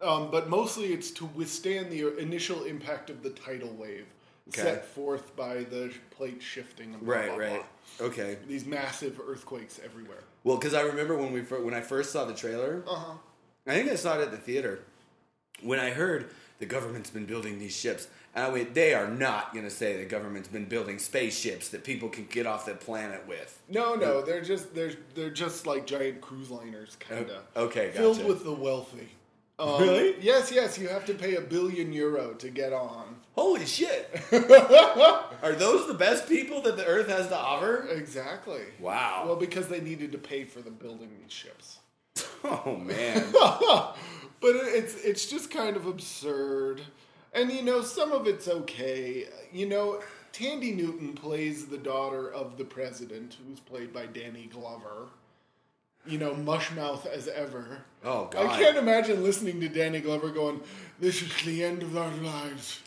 Um, but mostly it's to withstand the initial impact of the tidal wave okay. set forth by the plate shifting. And blah, right, blah, right. Blah. Okay. These massive earthquakes everywhere. Well, because I remember when we when I first saw the trailer... Uh-huh. I think I saw it at the theater when I heard the government's been building these ships. And I went, they are not going to say the government's been building spaceships that people can get off the planet with. No, no, they're just they're they're just like giant cruise liners, kind of. Okay, gotcha. Filled with the wealthy. Um, really? Yes, yes. You have to pay a billion euro to get on. Holy shit! Are those the best people that the Earth has to offer? Exactly. Wow. Well, because they needed to pay for the building these ships. Oh man. But it's it's just kind of absurd. And you know, some of it's okay. You know, Tandy Newton plays the daughter of the president, who's played by Danny Glover. You know, mushmouth as ever. Oh god. I can't imagine listening to Danny Glover going, "This is the end of our lives.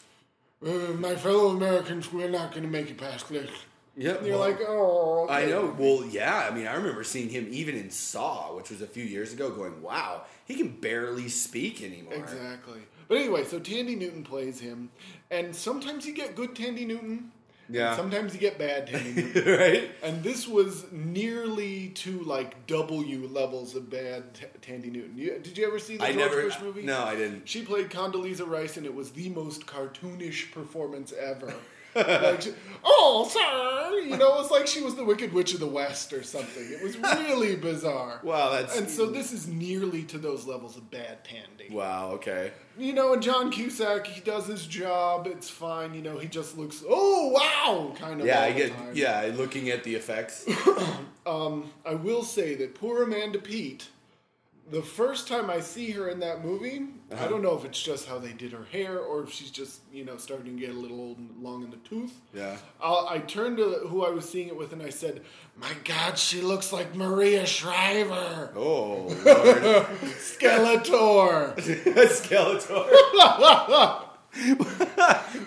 Uh, my fellow Americans, we're not going to make it past this." Yep. And you're well, like, oh. Okay. I know. Well, yeah. I mean, I remember seeing him even in Saw, which was a few years ago, going, wow, he can barely speak anymore. Exactly. But anyway, so Tandy Newton plays him. And sometimes you get good Tandy Newton. Yeah. And sometimes you get bad Tandy Newton. Right? And this was nearly to, like, W levels of bad t- Tandy Newton. You, did you ever see the I George never, Bush movie? No, I didn't. She played Condoleezza Rice, and it was the most cartoonish performance ever. Like she, oh, sir! You know, it's like she was the Wicked Witch of the West or something. It was really bizarre. Wow, that's... And so this is nearly to those levels of bad Tandy. Wow, okay. You know, and John Cusack, he does his job. It's fine. You know, he just looks, oh, wow, kind of yeah, all I get, the time. Yeah, looking at the effects. um, I will say that poor Amanda Peet, the first time I see her in that movie, uh-huh. I don't know if it's just how they did her hair or if she's just, you know, starting to get a little old and long in the tooth. Yeah. I'll, I turned to who I was seeing it with and I said, my God, she looks like Maria Shriver. Oh, Lord. Skeletor. Skeletor.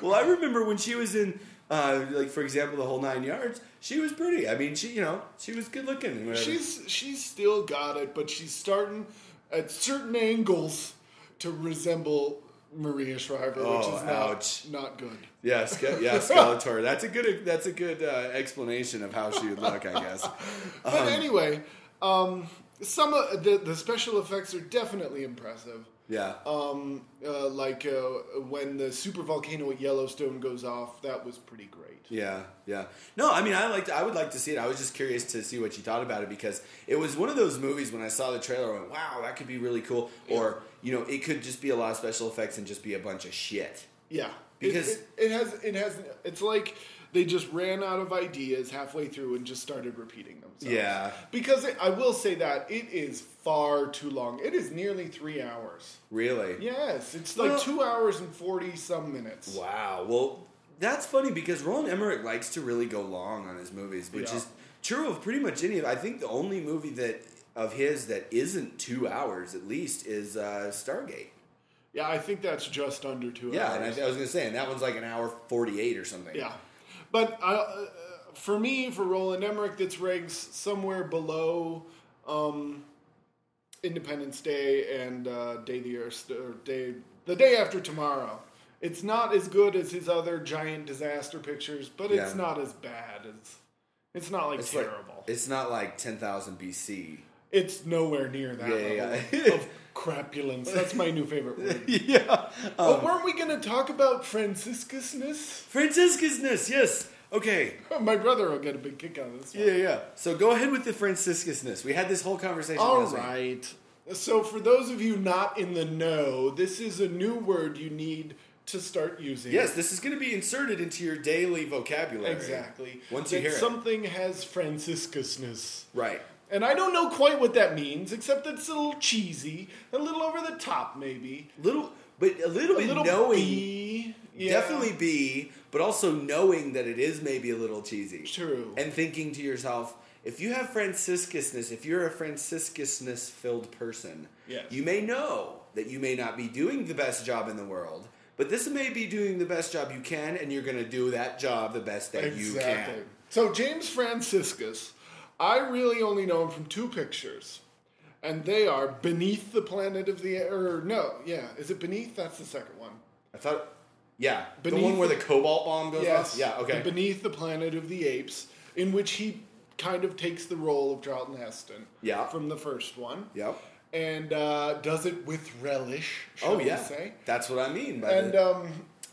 Well, I remember when she was in... Uh, like, for example, The Whole Nine Yards, she was pretty. I mean, she, you know, she was good looking. She's she's still got it, but she's starting at certain angles to resemble Maria Shriver, oh, which is ouch. Not, not good. Yeah, Ske- yeah, Skeletor. That's a good that's a good uh, explanation of how she would look, I guess. But um, anyway, um, some of the, the special effects are definitely impressive. Yeah. Um, uh, like uh, when the super volcano at Yellowstone goes off, that was pretty great. Yeah, yeah. No, I mean, I liked. I would like to see it. I was just curious to see what you thought about it because it was one of those movies when I saw the trailer, I went, wow, that could be really cool. Yeah. Or, you know, it could just be a lot of special effects and just be a bunch of shit. Yeah. Because it, it, it has, it has, it's like they just ran out of ideas halfway through and just started repeating them. So. Yeah. Because it, I will say that it is far too long. It is nearly three hours. Really? Yes. It's like well, two hours and forty some minutes. Wow. Well, that's funny because Roland Emmerich likes to really go long on his movies, which yeah. is true of pretty much any of, I think the only movie that of his that isn't two hours at least is uh, Stargate. Yeah, I think that's just under two yeah, hours. Yeah, and I, I was going to say, and that one's like an hour forty-eight or something. Yeah. But I, uh, for me, for Roland Emmerich, that's ranks somewhere below um, Independence Day and uh, Day the Earth, or Day the Day After Tomorrow. It's not as good as his other giant disaster pictures, but it's yeah. not as bad. It's, it's not like it's terrible. Like, it's not like ten thousand B C. It's nowhere near that yeah, level yeah. of crapulence. That's my new favorite word. Yeah. Um, oh, weren't we going to talk about Franciscusness? Franciscusness, yes. Okay. My brother will get a big kick out of this one. Yeah, yeah. So go ahead with the Franciscusness. We had this whole conversation. All right. Week. So for those of you not in the know, this is a new word you need to start using. Yes, this is going to be inserted into your daily vocabulary. Exactly. Once you hear it. Something has Franciscusness. Right. And I don't know quite what that means, except it's a little cheesy, a little over the top, maybe. Little, but a little a bit little knowing, bee, yeah. definitely be, but also knowing that it is maybe a little cheesy. True. And thinking to yourself, if you have Franciscusness, if you're a Franciscusness-filled person, yes. you may know that you may not be doing the best job in the world, but this may be doing the best job you can, and you're going to do that job the best that exactly. you can. So James Franciscus. I really only know him from two pictures, and they are Beneath the Planet of the... Or no, yeah. Is it Beneath? That's the second one. I thought... Yeah. Beneath, the one where the cobalt bomb goes yes, off? Yeah, okay. The Beneath the Planet of the Apes, in which he kind of takes the role of Charlton Heston yeah. from the first one. Yep. And uh, does it with relish, shall oh, yeah. we say. That's what I mean by and, the... Um,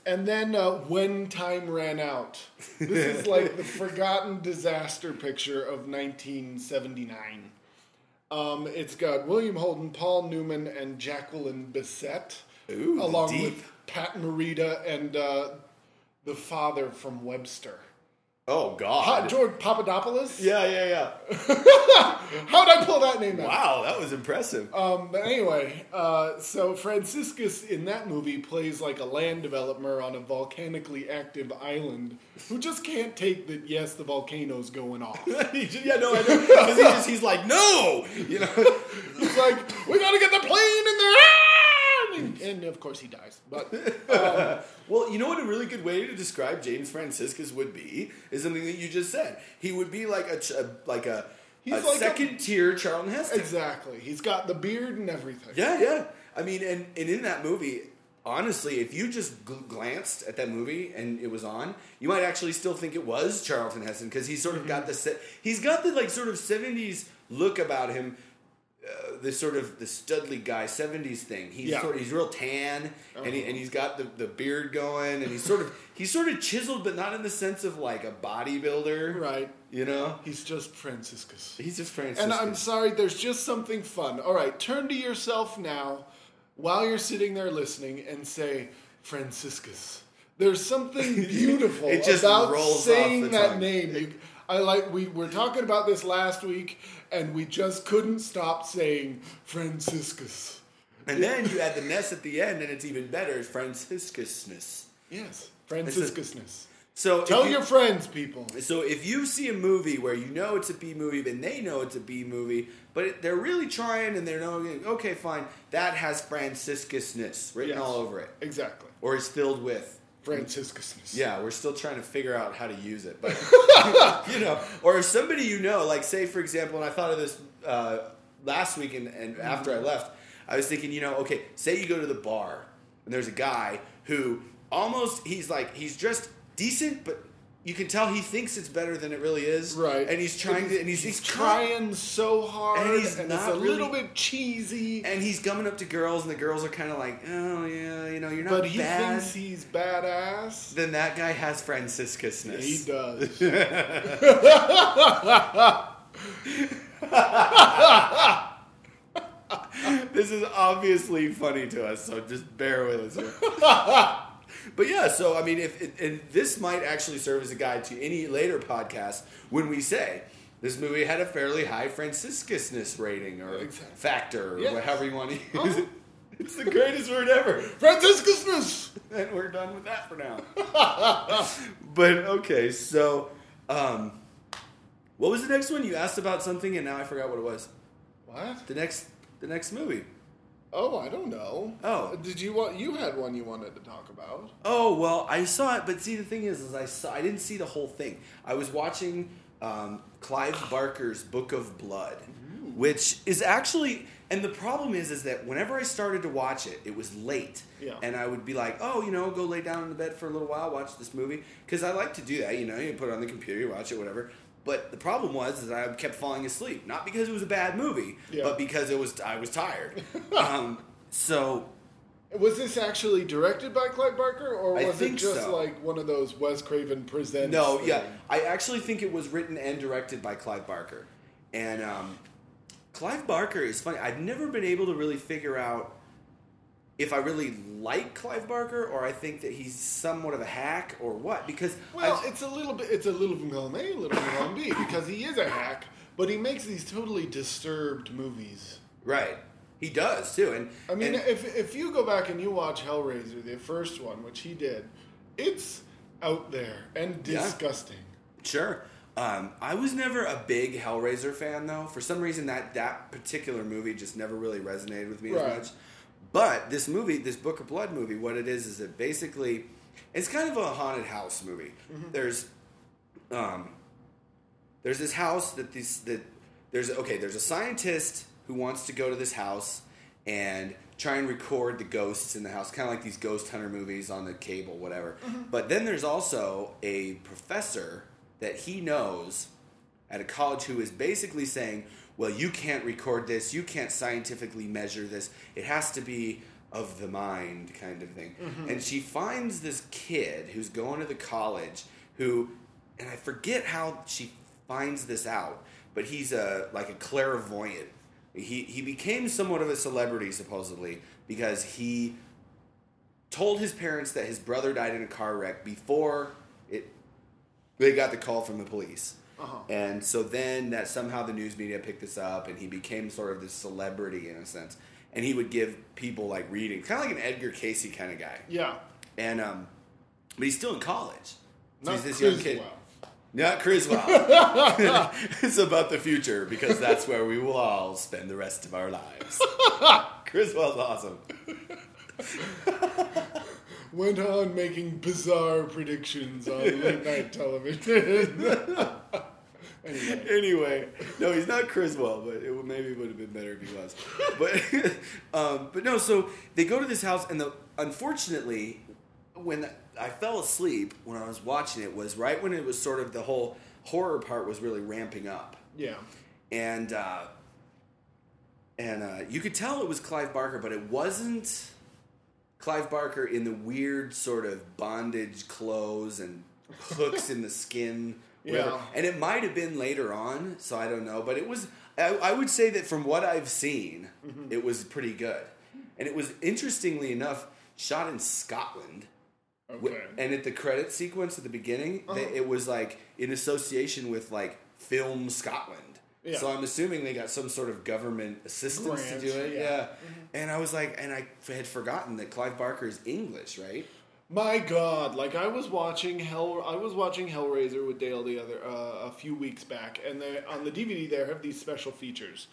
And then uh, When Time Ran Out. This is like the forgotten disaster picture of nineteen seventy-nine. Um, it's got William Holden, Paul Newman, and Jacqueline Bisset, Ooh, along deep. with Pat Morita and uh, the father from Webster. Oh, God. Hot George Papadopoulos? Yeah, yeah, yeah. How'd I pull that name out? Wow, that was impressive. Um, but anyway, uh, so Franciscus in that movie plays like a land developer on a volcanically active island who just can't take that, yes, the volcano's going off. yeah, no, I know. Because he just, he's like, no! You know? He's like, we gotta get the plane in there! mean, and of course he dies. But um, well, you know what a really good way to describe James Franciscus would be is something that you just said. He would be like a, ch- a like a, a like second a, tier Charlton Heston. Exactly. He's got the beard and everything. Yeah, yeah. I mean, and, and in that movie, honestly, if you just gl- glanced at that movie and it was on, you might actually still think it was Charlton Heston because he's sort of mm-hmm. got the se- he's got the like sort of seventies look about him. Uh, this sort of the studly guy seventies thing. He's yeah. sort of, he's real tan, oh. and he, and he's got the, the beard going, and he's sort of he's sort of chiseled, but not in the sense of like a bodybuilder, right? You know, he's just Franciscus. He's just Franciscus. And I'm sorry, there's just something fun. All right, turn to yourself now, while you're sitting there listening, and say Franciscus. There's something beautiful it just about rolls saying off the that tongue. Name. You, I like we were talking about this last week. And we just couldn't stop saying Franciscus. And then you add the ness at the end, and it's even better. It's Franciscusness. Yes, Franciscusness. So tell you, your friends, people. So if you see a movie where you know it's a B movie, and they know it's a B movie, but they're really trying, and they're knowing, okay, fine, that has Franciscusness written yes, all over it. Exactly. Or is filled with. Franciscusness. Yeah, we're still trying to figure out how to use it, but you know, or if somebody you know, like say for example, and I thought of this uh, last week, and, and after I left, I was thinking, you know, okay, say you go to the bar and there's a guy who almost he's like he's dressed decent, but you can tell he thinks it's better than it really is, right? And he's trying to, and he's, he's, he's trying cut, so hard, and, he's and it's a really, little bit cheesy. And he's coming up to girls, and the girls are kind of like, "Oh yeah, you know, you're not bad." But he bad. thinks he's badass. Then that guy has Franciscusness. He does. This is obviously funny to us, so just bear with us here. But yeah, so I mean, if it, and this might actually serve as a guide to any later podcast when we say this movie had a fairly high Franciscusness rating or exactly. factor or yes. whatever you want to use oh. it. It's the greatest word ever, Franciscusness. And we're done with that for now. But okay, so um, what was the next one? You asked about something, and now I forgot what it was. What the next the next movie? Oh, I don't know. Oh, did you want? You had one you wanted to talk about. Oh well, I saw it, but see, the thing is, is I saw I didn't see the whole thing. I was watching um, Clive Barker's Book of Blood, Ooh. which is actually, and the problem is, is that whenever I started to watch it, it was late, yeah. and I would be like, oh, you know, go lay down in the bed for a little while, watch this movie, because I like to do that. You know, you put it on the computer, you watch it, whatever. But the problem was is I kept falling asleep, not because it was a bad movie, yeah. but because it was I was tired. um, so, was this actually directed by Clive Barker, or was it just so. like one of those Wes Craven presents? No, thing? yeah, I actually think it was written and directed by Clive Barker. And um, Clive Barker is funny. I've never been able to really figure out if I really like Clive Barker, or I think that he's somewhat of a hack, or what? Because well, I've, it's a little bit, it's a little bit on A, a little bit on B, because he is a hack, but he makes these totally disturbed movies. Right, he does too. And I mean, and, if if you go back and you watch Hellraiser, the first one, which he did, it's out there and disgusting. Yeah, sure. Um, I was never a big Hellraiser fan, though. For some reason, that that particular movie just never really resonated with me right. as much. But this movie, this Book of Blood movie, what it is is it basically, it's kind of a haunted house movie. Mm-hmm. There's, um, there's this house that these that there's okay. There's a scientist who wants to go to this house and try and record the ghosts in the house, kind of like these ghost hunter movies on the cable, whatever. Mm-hmm. But then there's also a professor that he knows at a college who is basically saying, well, you can't record this, you can't scientifically measure this, it has to be of the mind kind of thing. Mm-hmm. And she finds this kid who's going to the college who, and I forget how she finds this out, but he's a like a clairvoyant. He he became somewhat of a celebrity, supposedly, because he told his parents that his brother died in a car wreck before it they got the call from the police. Uh-huh. And so then that somehow the news media picked this up, and he became sort of this celebrity in a sense. And he would give people like readings, kind of like an Edgar Casey kind of guy. Yeah. And um, but he's still in college. So Not he's this Criswell. young kid. Not Criswell. It's about the future because that's where we will all spend the rest of our lives. Criswell's awesome. Went on making bizarre predictions on late night television. Anyway. anyway, no, he's not Criswell, but it would, maybe it would have been better if he was. But, um, but no, so they go to this house, and the, unfortunately, when I fell asleep when I was watching it was right when it was sort of the whole horror part was really ramping up. Yeah, and uh, and uh, you could tell it was Clive Barker, but it wasn't Clive Barker in the weird sort of bondage clothes and hooks in the skin. Whatever. Yeah, and it might have been later on, so I don't know. But it was, I, I would say that from what I've seen, mm-hmm. it was pretty good. And it was, interestingly enough, shot in Scotland. Okay. W- and at the credit sequence at the beginning, uh-huh. they, it was like in association with like Film Scotland. Yeah. So I'm assuming they got some sort of government assistance Grant, to do it. Yeah. yeah. Mm-hmm. And I was like, and I had forgotten that Clive Barker is English, right? My God, like I was watching Hell, I was watching Hellraiser with Dale the other uh, a few weeks back, and they, on the D V D there have these special features,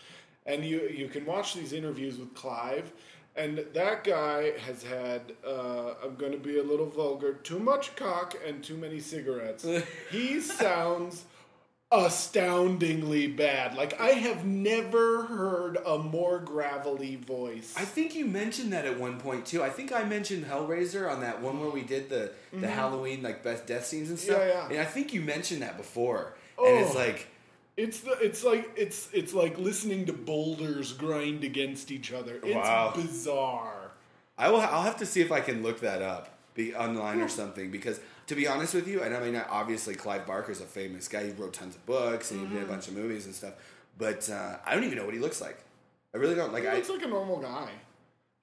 and you you can watch these interviews with Clive, and that guy has had uh, I'm going to be a little vulgar, too much cock and too many cigarettes. He sounds astoundingly bad. Like, I have never heard a more gravelly voice. I think you mentioned that at one point, too. I think I mentioned Hellraiser on that one where we did the, the mm-hmm. Halloween, like, best death scenes and stuff. Yeah, yeah. And I think you mentioned that before. Oh, and it's like... It's the it's like it's it's like listening to boulders grind against each other. It's wow. bizarre. I will. I'll have to see if I can look that up, be online or something, because... To be honest with you, and I mean, obviously Clive Barker's a famous guy. He wrote tons of books, and mm-hmm. he did a bunch of movies and stuff. But uh, I don't even know what he looks like. I really don't. Like, he looks I, like a normal guy.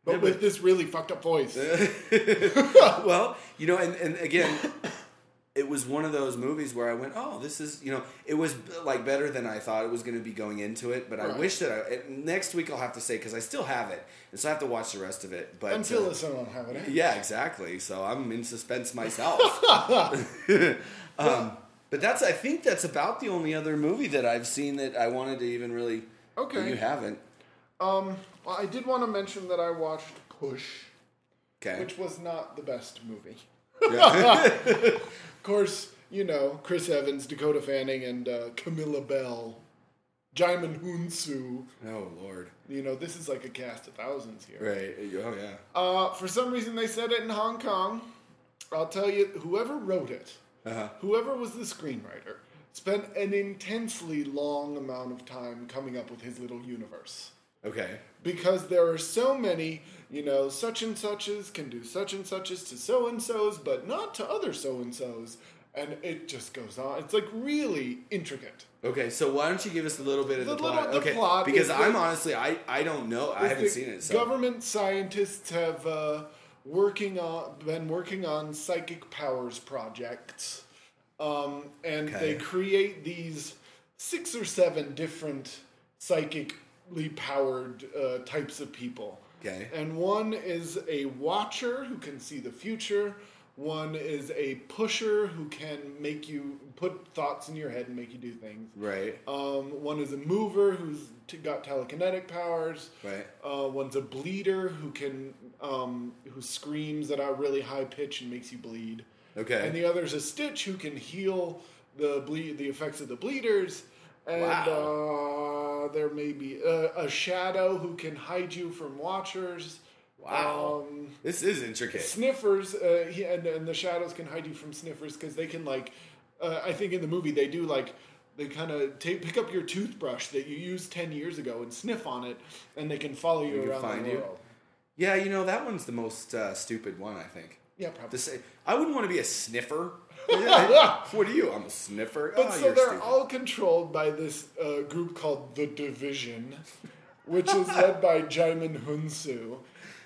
But yeah, with but, this really fucked up voice. Well, you know, and, and again, it was one of those movies where I went, oh, this is, you know, it was like better than I thought it was going to be going into it. But right. I wish that I, next week I'll have to say, because I still have it. And so I have to watch the rest of it. But until uh, this I don't have it. Yeah, exactly. So I'm in suspense myself. um, but that's, I think that's about the only other movie that I've seen that I wanted to even really... Okay. Well, you haven't. Um, well, I did want to mention that I watched Push. Okay. Which was not the best movie. Of course, you know, Chris Evans, Dakota Fanning, and uh, Camilla Bell... Jaimin Hunsu. Oh, Lord. You know, this is like a cast of thousands here. Right. Oh, yeah. Uh, for some reason, they said it in Hong Kong. I'll tell you, whoever wrote it, uh-huh. whoever was the screenwriter, spent an intensely long amount of time coming up with his little universe. Okay. Because there are so many, you know, such and suches can do such and suches to so and so's, but not to other so and so's. And it just goes on. It's like really intricate. Okay, so why don't you give us a little bit of the, the plot? The okay, plot because I'm the, honestly, I, I don't know. I haven't seen it. So. Government scientists have uh, working on been working on psychic powers projects, um, and okay. they create these six or seven different psychically powered uh, types of people. Okay, and one is a watcher who can see the future. One is a pusher who can make you put thoughts in your head and make you do things. Right. Um, one is a mover who's t- got telekinetic powers. Right. Uh, one's a bleeder who can um, who screams at a really high pitch and makes you bleed. Okay. And the other's a stitch who can heal the bleed the effects of the bleeders. And wow. uh, there may be a, a shadow who can hide you from watchers. Wow, um, this is intricate. Sniffers, uh, he, and, and the shadows can hide you from sniffers because they can like, uh, I think in the movie they do like, they kind of pick up your toothbrush that you used ten years ago and sniff on it, and they can follow you, you around find the world. You. Yeah, you know, that one's the most uh, stupid one, I think. Yeah, probably. Say, I wouldn't want to be a sniffer. Yeah, what are you? I'm a sniffer. But oh, so they're stupid. All controlled by this uh, group called The Division, which is led by Jaimin Hunsu.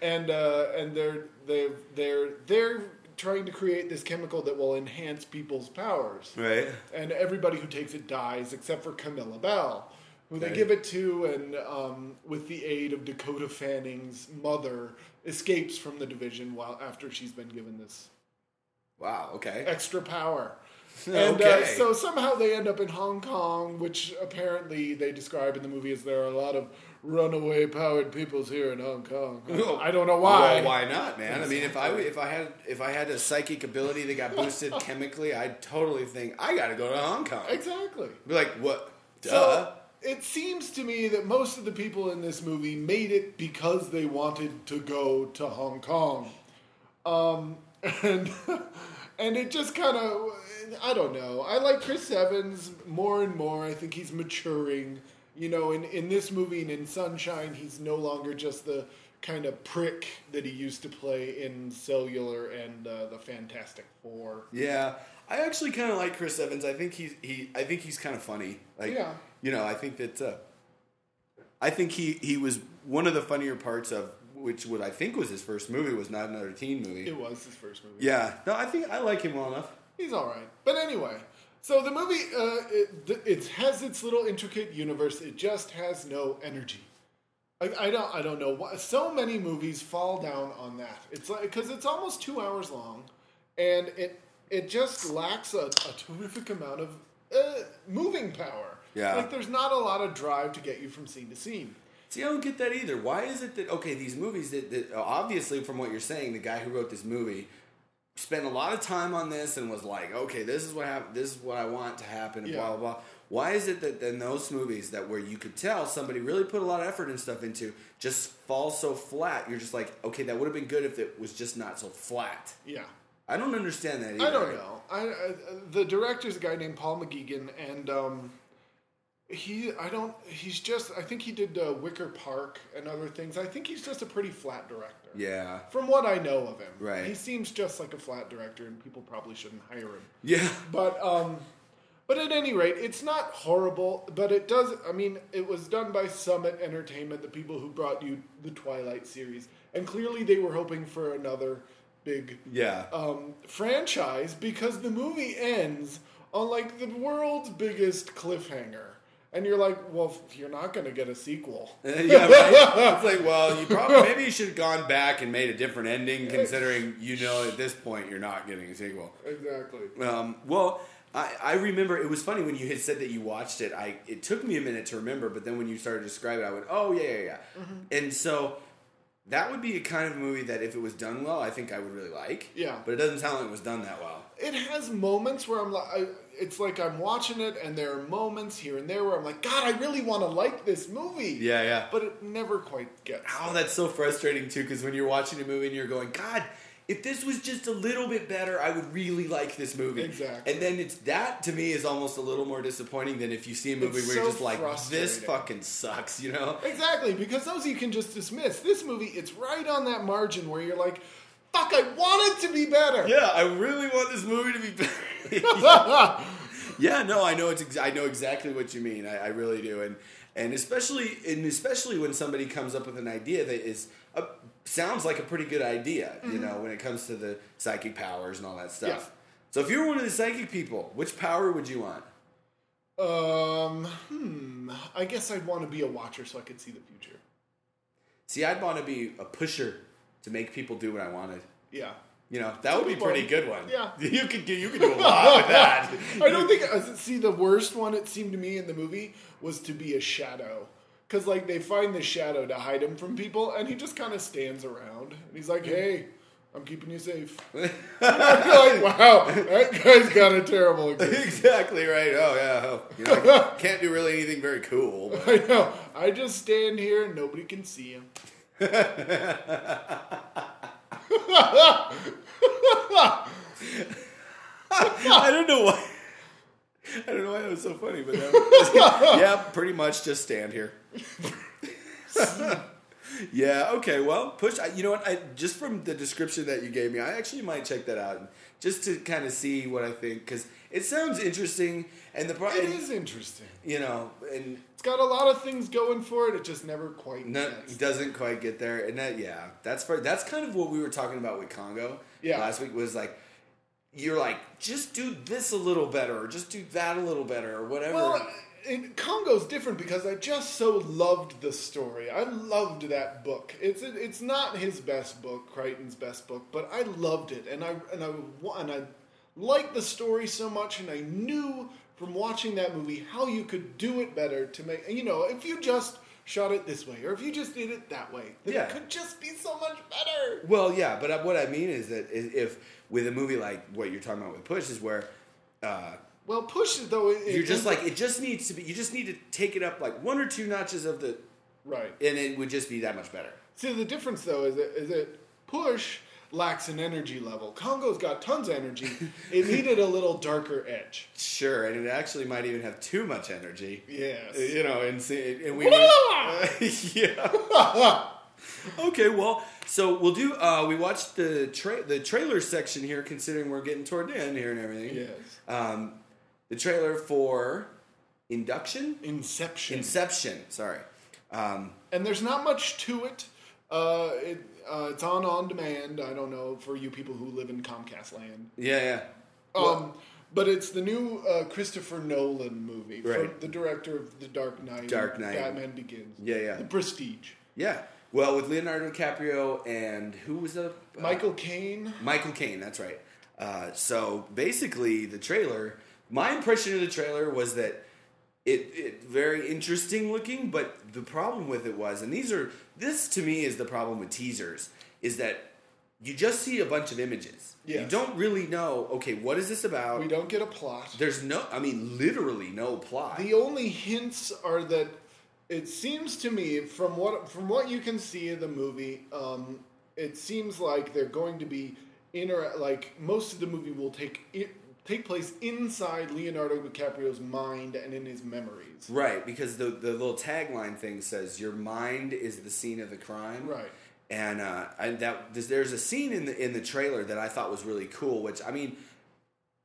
And uh, and they're they they're they're trying to create this chemical that will enhance people's powers. Right. And everybody who takes it dies, except for Camilla Bell, who right. they give it to, and um, with the aid of Dakota Fanning's mother, escapes from the division while after she's been given this. Wow. Okay. Extra power. And okay. uh, so somehow they end up in Hong Kong, which apparently they describe in the movie as there are a lot of runaway powered peoples here in Hong Kong. Well, I don't know why. Well, why not, man? I mean, if I if I had if I had a psychic ability that got boosted chemically, I'd totally think I got to go to Hong Kong. Exactly. Be like, what? Duh. So, it seems to me that most of the people in this movie made it because they wanted to go to Hong Kong. Um, and and it just kind of, I don't know. I like Chris Evans more and more. I think he's maturing. You know, in, in this movie and in Sunshine, he's no longer just the kind of prick that he used to play in Cellular and uh, the Fantastic Four. Yeah. I actually kind of like Chris Evans. I think he's, he, I think he's kind of funny. Like, yeah. You know, I think that uh, I think he, he was one of the funnier parts of which what I think was his first movie was Not Another Teen Movie. It was his first movie. Yeah, no, I think I like him well enough. He's all right. But anyway, so the movie uh, it, it has its little intricate universe. It just has no energy. I, I don't I don't know why so many movies fall down on that. It's like because it's almost two hours long, and it it just lacks a, a terrific amount of uh, moving power. Yeah. Like, there's not a lot of drive to get you from scene to scene. See, I don't get that either. Why is it that, okay, these movies that, that obviously from what you're saying, the guy who wrote this movie spent a lot of time on this and was like, okay, this is what hap- this is what I want to happen, and yeah. blah, blah, blah. Why is it that in those movies that where you could tell somebody really put a lot of effort and stuff into just falls so flat, you're just like, okay, that would have been good if it was just not so flat. Yeah. I don't understand that either. I don't know. I, I, the director's a guy named Paul McGuigan, and... Um, He, I don't, he's just, I think he did uh, Wicker Park and other things. I think he's just a pretty flat director. Yeah. From what I know of him. Right. He seems just like a flat director, and people probably shouldn't hire him. Yeah. But, um, but at any rate, it's not horrible, but it does, I mean, it was done by Summit Entertainment, the people who brought you the Twilight series. And clearly they were hoping for another big yeah. um, franchise, because the movie ends on, like, the world's biggest cliffhanger. And you're like, well, you're not going to get a sequel. Yeah, right? It's like, well, you probably maybe you should have gone back and made a different ending, considering you know at this point you're not getting a sequel. Exactly. Um, well, I, I remember it was funny when you had said that you watched it. I it took me a minute to remember, but then when you started to describe it, I went, oh yeah, yeah, yeah. Mm-hmm. And so that would be a kind of movie that if it was done well, I think I would really like. Yeah. But it doesn't sound like it was done that well. It has moments where I'm like. I, It's like I'm watching it, and there are moments here and there where I'm like, God, I really want to like this movie. Yeah, yeah. But it never quite gets there. Oh, that's so frustrating, too, because when you're watching a movie and you're going, God, if this was just a little bit better, I would really like this movie. Exactly. And then it's that, to me, is almost a little more disappointing than if you see a movie it's where so you're just like, this fucking sucks, you know? Exactly, because those you can just dismiss. This movie, it's right on that margin where you're like... Fuck, I want it to be better. Yeah, I really want this movie to be better. yeah. yeah, no, I know it's. Ex- I know exactly what you mean. I, I really do, and and especially and especially when somebody comes up with an idea that is a, sounds like a pretty good idea, mm-hmm. you know, when it comes to the psychic powers and all that stuff. Yeah. So, if you were one of the psychic people, which power would you want? Um, hmm. I guess I'd want to be a watcher so I could see the future. See, I'd want to be a pusher. To make people do what I wanted. Yeah. You know, that Some would be a pretty good one. Yeah. You could, you could do a lot with that. I don't think... See, the worst one, it seemed to me, in the movie was to be a shadow. Because, like, they find the shadow to hide him from people, and he just kind of stands around. And he's like, hey, I'm keeping you safe. You're like, wow, that guy's got a terrible experience. Exactly right. Oh, yeah. Oh. You know, I can't do really anything very cool. But. I know. I just stand here, and nobody can see him. I don't know why I don't know why that was so funny, but that, yeah, pretty much just stand here. Yeah, okay, well, push. You know what? I just from the description that you gave me, I actually might check that out and just to kind of see what I think, because it sounds interesting. And the pro- it and, is interesting, you know, and it's got a lot of things going for it. It just never quite no, gets doesn't quite get there, and that yeah, that's for, that's kind of what we were talking about with Congo yeah. last week. Was like you're like just do this a little better, or just do that a little better, or whatever. Well, and Congo's different because I just so loved the story. I loved that book. It's it's not his best book, Crichton's best book, but I loved it, and I and I and I liked the story so much, and I knew from watching that movie how you could do it better to make, you know, if you just shot it this way, or if you just did it that way, then yeah. it could just be so much better. Well, yeah, but what I mean is that if, with a movie like what you're talking about with Push, is where... Uh, well, Push, though... It, you're just it, like, it just needs to be, you just need to take it up like one or two notches of the... Right. And it would just be that much better. See, the difference, though, is that, is that Push lacks an energy level. Congo's got tons of energy. It needed a little darker edge. Sure, and it actually might even have too much energy. Yes. You know, and, and we... uh, yeah. Okay, well, so we'll do... Uh, we watched the tra- the trailer section here, considering we're getting toward the end here and everything. Yes. Um, the trailer for Induction? Inception. Inception, sorry. Um, and there's not much to it. Uh, it uh, it's on on demand. I don't know, for you people who live in Comcast land. Yeah, yeah. Um, well, but it's the new uh, Christopher Nolan movie, right. from the director of The Dark Knight, Dark Knight, Batman Begins. Yeah, yeah. The Prestige. Yeah. Well, with Leonardo DiCaprio and who was the uh, Michael Caine. Michael Caine. That's right. Uh, so basically, the trailer. My impression of the trailer was that. It, it very interesting looking, but the problem with it was, and these are, this to me is the problem with teasers, is that you just see a bunch of images. Yes. You don't really know, okay, what is this about? We don't get a plot. There's no, I mean, literally no plot. The only hints are that it seems to me, from what from what you can see of the movie, um, it seems like they're going to be, inter- like most of the movie will take it. Take place inside Leonardo DiCaprio's mind and in his memories. Right, because the the little tagline thing says, your mind is the scene of the crime. Right. And uh, I, that there's a scene in the in the trailer that I thought was really cool, which, I mean,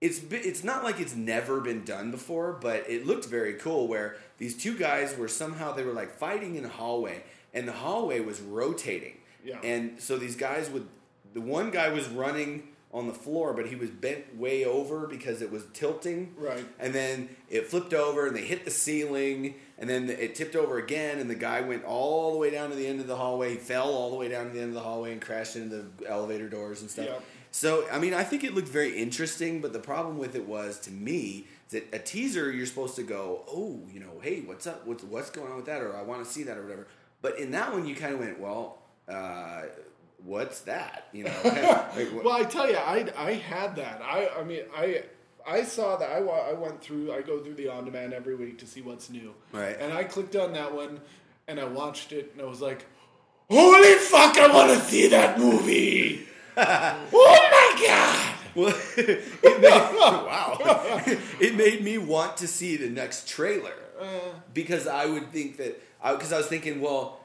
it's it's not like it's never been done before, but it looked very cool, where these two guys were somehow, they were like fighting in a hallway, and the hallway was rotating. Yeah. And so these guys would, the one guy was running... on the floor, but he was bent way over because it was tilting. Right. And then it flipped over, and they hit the ceiling, and then it tipped over again, and the guy went all the way down to the end of the hallway. He fell all the way down to the end of the hallway and crashed into the elevator doors and stuff. Yep. So, I mean, I think it looked very interesting, but the problem with it was, to me, that a teaser, you're supposed to go, oh, you know, hey, what's up? What's, what's going on with that? Or I want to see that or whatever. But in that one, you kind of went, well, uh... what's that? You know. Like, well, I tell you, I, I had that. I I mean, I I saw that. I I went through. I go through the on demand every week to see what's new. Right. And I clicked on that one, and I watched it, and I was like, "Holy fuck! I want to see that movie!" Oh my god! Well, it made, wow! It made me want to see the next trailer because I would think that because I, I was thinking, well.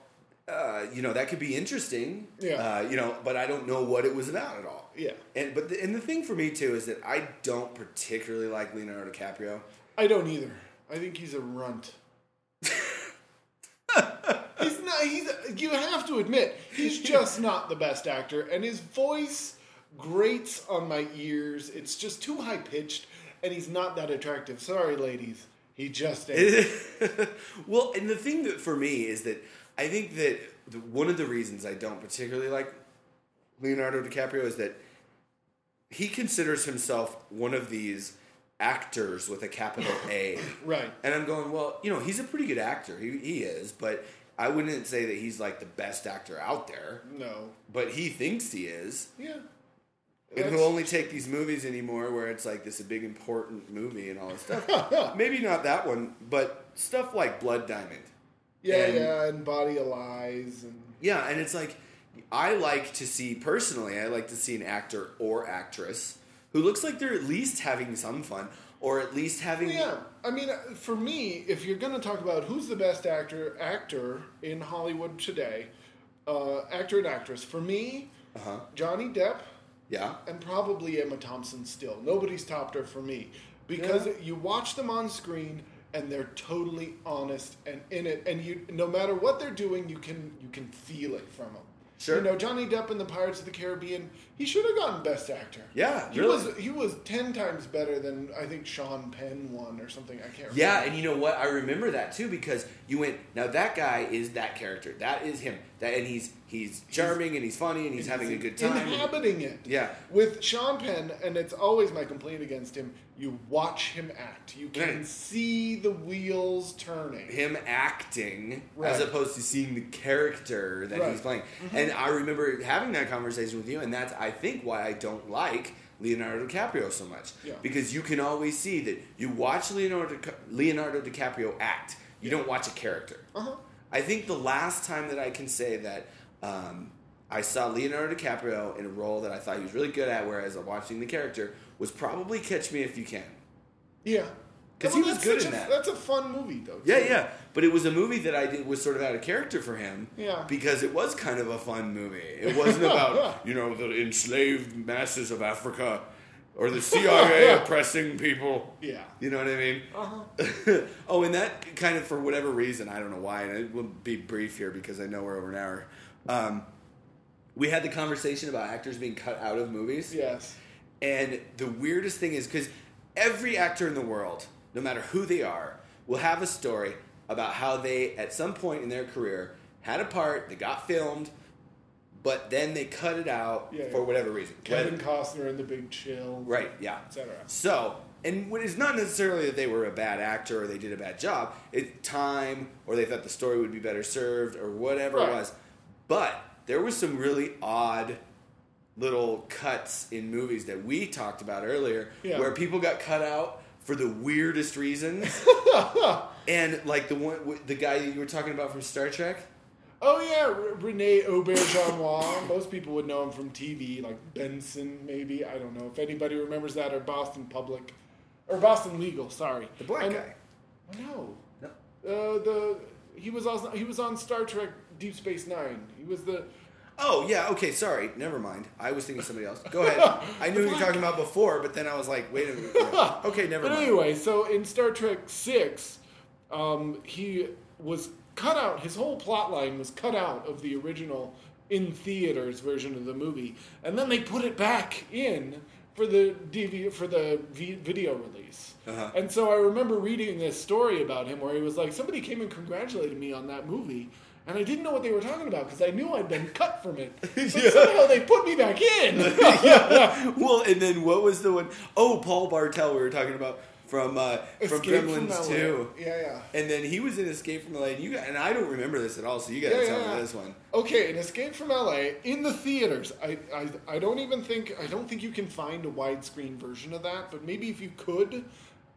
Uh, you know, that could be interesting, yeah. uh, you know, but I don't know what it was about at all. Yeah. And but the, and the thing for me, too, is that I don't particularly like Leonardo DiCaprio. I don't either. I think he's a runt. He's not, he's, you have to admit, he's just not the best actor, and his voice grates on my ears. It's just too high-pitched, and he's not that attractive. Sorry, ladies. He just ain't. Well, and the thing that for me is that I think that one of the reasons I don't particularly like Leonardo DiCaprio is that he considers himself one of these actors with a capital A. Right. And I'm going, well, you know, he's a pretty good actor. He, he is, but I wouldn't say that he's like the best actor out there. No. But he thinks he is. Yeah. And he'll only take these movies anymore where it's like this a big important movie and all this stuff. Maybe not that one, but stuff like Blood Diamond. Yeah, and, yeah, and Body of Lies. And... yeah, and it's like, I like to see, personally, I like to see an actor or actress who looks like they're at least having some fun, or at least having... yeah, I mean, for me, if you're going to talk about who's the best actor actor in Hollywood today, uh, actor and actress, for me, uh-huh. Johnny Depp, yeah, and probably Emma Thompson still. Nobody's topped her for me. Because yeah. you watch them on screen... and they're totally honest and in it. And you, no matter what they're doing, you can you can feel it from them. Sure. You know, Johnny Depp in the Pirates of the Caribbean, he should have gotten Best Actor. Yeah, he really. was He was ten times better than, I think, Sean Penn won or something. I can't remember. Yeah, and you know what? I remember that, too, because you went, now that guy is that character. That is him. That, and he's He's charming and he's funny and he's having a good time. Inhabiting it. Yeah. With Sean Penn, and it's always my complaint against him, you watch him act. You can right. see the wheels turning. Him acting right. as opposed to seeing the character that right. he's playing. Mm-hmm. And I remember having that conversation with you, and that's, I think, why I don't like Leonardo DiCaprio so much. Yeah. Because you can always see that you watch Leonardo, Leonardo DiCaprio act. You yeah. don't watch a character. Uh-huh. I think the last time that I can say that Um, I saw Leonardo DiCaprio in a role that I thought he was really good at, whereas I'm watching the character, was probably Catch Me If You Can. Yeah. Because well, he was good in a, that. That's a fun movie, though. Too. Yeah, yeah. But it was a movie that I did was sort of out of character for him. Yeah. Because it was kind of a fun movie. It wasn't about, you know, the enslaved masses of Africa or the C I A yeah. oppressing people. Yeah. You know what I mean? Uh-huh. Oh, and that kind of, for whatever reason, I don't know why, and it will be brief here because I know we're over an hour. Um, we had the conversation about actors being cut out of movies. Yes. And the weirdest thing is, because every actor in the world, no matter who they are, will have a story about how they, at some point in their career, had a part, they got filmed, but then they cut it out yeah, for yeah. whatever reason. Kevin Whether, Costner in The Big Chill. Right, yeah. Et cetera. So, and it's not necessarily that they were a bad actor or they did a bad job. It's time, or they thought the story would be better served, or whatever right. it was. But there was some really odd little cuts in movies that we talked about earlier yeah. where people got cut out for the weirdest reasons. And like the one, the guy that you were talking about from Star Trek? Oh, yeah, Rene Auberjonois. Most people would know him from T V, like Benson, maybe. I don't know if anybody remembers that, or Boston Public. Or Boston Legal, sorry. The black I'm, guy. No. No. Uh, the... He was also, he was on Star Trek Deep Space Nine. He was the... Oh, yeah, okay, sorry. Never mind. I was thinking of somebody else. Go ahead. I knew what you were talking about before, but then I was like, wait a minute. Okay, never but mind. Anyway, so in Star Trek six, um, he was cut out. His whole plot line was cut out of the original in theaters version of the movie, and then they put it back in for the D V, for the v- video release. Uh-huh. And so I remember reading this story about him where he was like, somebody came and congratulated me on that movie, and I didn't know what they were talking about because I knew I'd been cut from it. But yeah. somehow they put me back in. yeah. Well, and then what was the one? Oh, Paul Bartel we were talking about from uh, from Gremlins two. Yeah, yeah. And then he was in Escape from L A. And, you got, and I don't remember this at all, so you got to yeah, tell yeah. me this one. Okay, in Escape from L A, in the theaters, I, I I don't even think, I don't think you can find a widescreen version of that, but maybe if you could,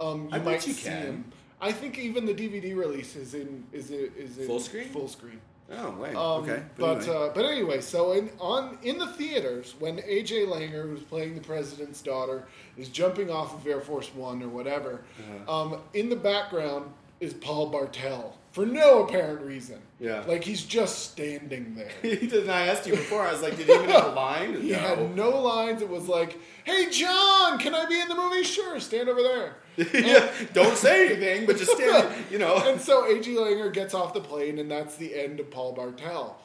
um, you I might you see can. him. I think even the D V D release is in is it is in full screen. Full screen. Oh wait, um, okay. But but anyway, uh, but anyway so in on in the theaters when A J Langer, who's playing the president's daughter, is jumping off of Air Force One or whatever, uh-huh. um, in the background is Paul Bartel for no apparent reason. Yeah, like he's just standing there. He did. I asked you before. I was like, did he even have a line? He no. had no lines. It was like, hey John, can I be in the movie? Sure, stand over there. Yeah, don't say anything, but just stand, you know. And so A G. Langer gets off the plane, and that's the end of Paul Bartel.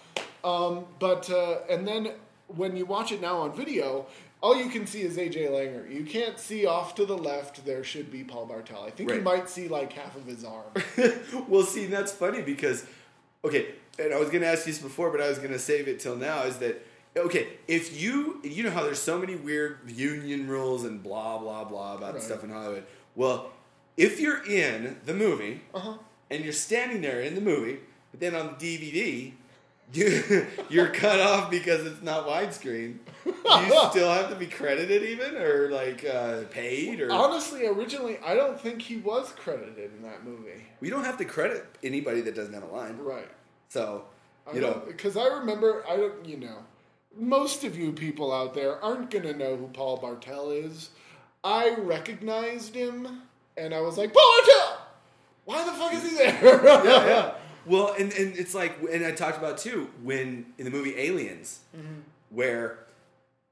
Um, but, uh, and then when you watch it now on video, all you can see is A J. Langer. You can't see off to the left, there should be Paul Bartel. I think right. you might see like half of his arm. Well, see, that's funny because, okay, and I was going to ask you this before, but I was going to save it till now, is that, okay, if you, you know how there's so many weird union rules and blah, blah, blah about right. stuff in Hollywood. Well, if you're in the movie, uh-huh. and you're standing there in the movie, but then on the D V D, you, you're cut off because it's not widescreen, do you still have to be credited even? Or, like, uh, paid? Or honestly, originally, I don't think he was credited in that movie. We don't have to credit anybody that doesn't have a line. Right. So, you I know. Because I remember, I don't, you know, most of you people out there aren't going to know who Paul Bartel is. I recognized him, and I was like, Paul Bartel! Why the fuck is he there? yeah, yeah. Well, and, and it's like, and I talked about, too, when, in the movie Aliens, mm-hmm. where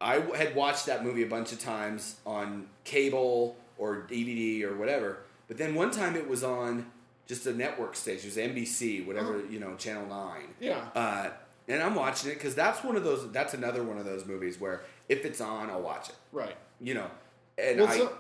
I had watched that movie a bunch of times on cable or D V D or whatever, but then one time it was on just a network station, it was N B C, whatever, oh. you know, Channel nine. Yeah. Uh, and I'm watching it, because that's one of those, that's another one of those movies where if it's on, I'll watch it. Right. You know. And well, I, so,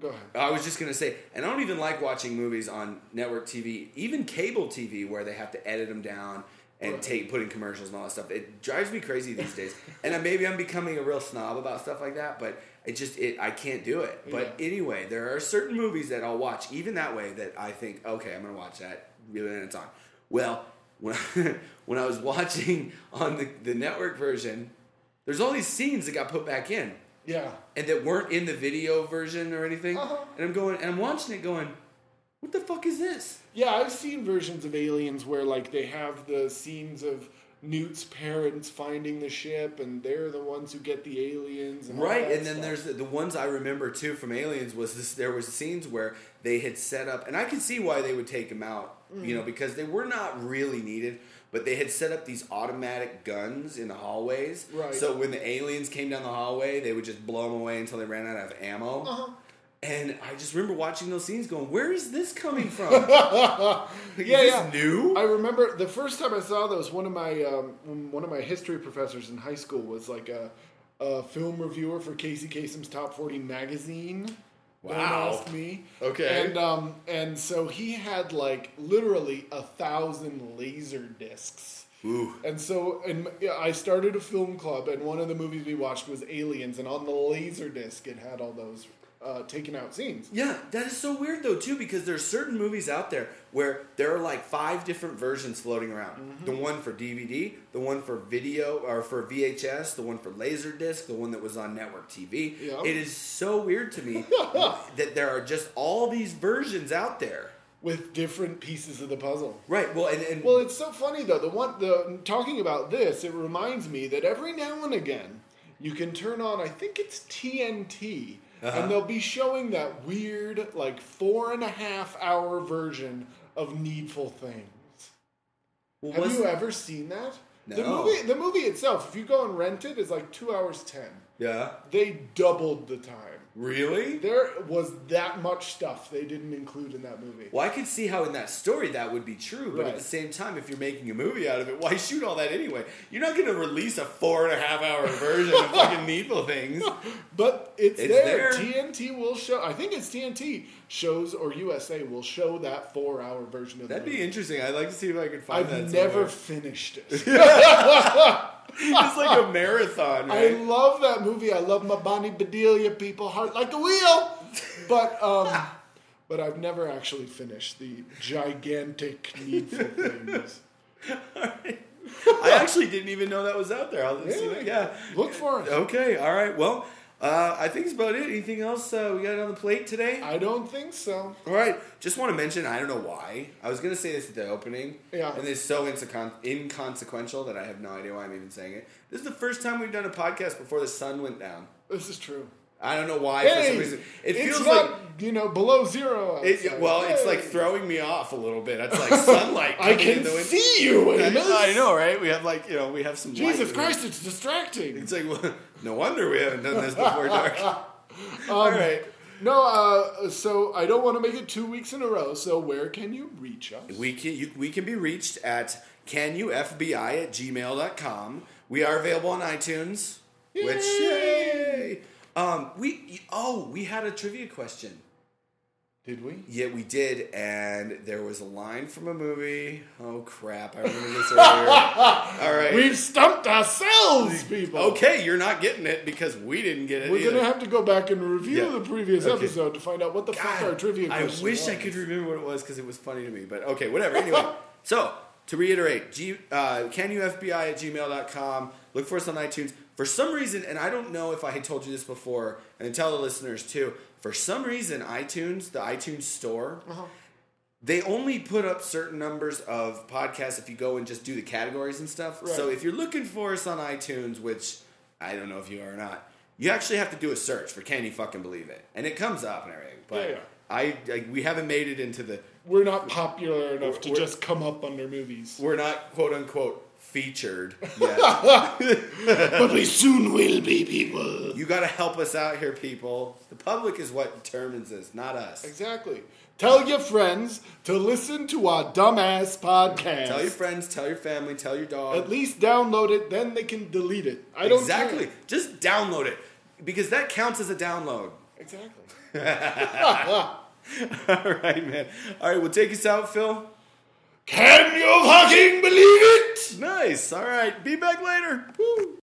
go ahead. I was just going to say, and I don't even like watching movies on network T V, even cable T V, where they have to edit them down and right. take put in commercials and all that stuff. It drives me crazy these days. And I, maybe I'm becoming a real snob about stuff like that, but it just it I can't do it. Yeah. But anyway, there are certain movies that I'll watch, even that way, that I think, okay, I'm going to watch that, and it's on. Well, when I, when I was watching on the, the network version, there's all these scenes that got put back in. Yeah. And that weren't in the video version or anything. Uh-huh. And I'm going, and I'm watching it going, what the fuck is this? Yeah, I've seen versions of Aliens where, like, they have the scenes of Newt's parents finding the ship, and they're the ones who get the aliens. And right, all that and then stuff. There's the, the ones I remember, too, from Aliens was this, there was scenes where they had set up, and I could see why they would take them out, mm-hmm. you know, because they were not really needed, but they had set up these automatic guns in the hallways. Right. So when the aliens came down the hallway, they would just blow them away until they ran out of ammo. Uh-huh. And I just remember watching those scenes going, where is this coming from? Like, yeah, is this yeah. new? I remember the first time I saw those, one of my um, one of my history professors in high school was like a, a film reviewer for Casey Kasem's Top forty magazine. Wow. Don't ask me. Okay. And, um, and so he had like literally a thousand laser discs. Ooh. And so and I started a film club, and one of the movies we watched was Aliens, and on the laser disc it had all those Uh, taking out scenes. Yeah, that is so weird though too, because there's certain movies out there where there are like five different versions floating around. Mm-hmm. The one for D V D, the one for video or for V H S, the one for Laserdisc, the one that was on network T V. Yep. It is so weird to me that there are just all these versions out there with different pieces of the puzzle. Right. Well, and, and well, it's so funny though. The one the talking about this, it reminds me that every now and again you can turn on, I think it's T N T. Uh-huh. And they'll be showing that weird, like, four and a half hour version of Needful Things. Well, have you that? ever seen that? No. The movie, the movie itself, if you go and rent it, is like two hours ten. Yeah. They doubled the time. Really? There was that much stuff they didn't include in that movie. Well, I could see how in that story that would be true, but right. at the same time, if you're making a movie out of it, why shoot all that anyway? You're not going to release a four and a half hour version of fucking Needful Things. But it's, it's there. there. T N T will show, I think it's T N T shows, or U S A will show that four hour version of That'd the movie. That'd be interesting. I'd like to see if I could find I've that. I've never somewhere. finished it. It's like a marathon, right? I love that movie. I love my Bonnie Bedelia people, heart like a wheel. But um, but I've never actually finished the gigantic Needful Things. All right. I actually didn't even know that was out there. I'll just yeah, see that. Yeah. Look for it. Okay. All right. Well, uh, I think that's about it. Anything else uh, we got on the plate today? I don't think so. All right. Just want to mention, I don't know why. I was going to say this at the opening. Yeah. And it's so inconse- inconsequential that I have no idea why I'm even saying it. This is the first time we've done a podcast before the sun went down. This is true. I don't know why. Hey, for some reason. It feels it's not, like you know below zero. It, well, hey. It's like throwing me off a little bit. It's like sunlight. I can in the window. See you. In I, this. I know, right? We have like you know we have some. Jesus Christ, it's distracting. It's like well, no wonder we haven't done this before dark. um, All right. No, uh, so I don't want to make it two weeks in a row. So where can you reach us? We can you, we can be reached at canufbi at gmail dot com. We are available on iTunes. Yay. Which yay. Um, we, oh, we had a trivia question. Did we? Yeah, we did, and there was a line from a movie. Oh, crap, I remember this earlier. All right. We've stumped ourselves, people. Okay, you're not getting it because we didn't get it We're either. Going to have to go back and review yeah. the previous okay. episode to find out what the God, fuck our trivia question was. I wish was. I could remember what it was because it was funny to me, but okay, whatever. Anyway, so, to reiterate, G, uh, canufbi at gmail dot com. Look for us on iTunes. For some reason, and I don't know if I had told you this before, and tell the listeners too, for some reason iTunes, the iTunes store, uh-huh. they only put up certain numbers of podcasts if you go and just do the categories and stuff. Right. So if you're looking for us on iTunes, which I don't know if you are or not, you actually have to do a search for Can You Fucking Believe It? And it comes up and everything. But yeah, yeah. I, I we haven't made it into the... We're not popular enough to just come up under movies. We're not quote-unquote... featured yet. But we soon will be, people. You gotta help us out here, people. The public is what determines this, not us. Exactly. Tell your friends to listen to our dumbass podcast. Tell your friends, tell your family, tell your dog. At least download it, then they can delete it. I don't Exactly. care. Just download it. Because that counts as a download. Exactly. Alright, man. Alright, well, take us out, Phil. Can you fucking believe it? place. All right, be back later. Woo.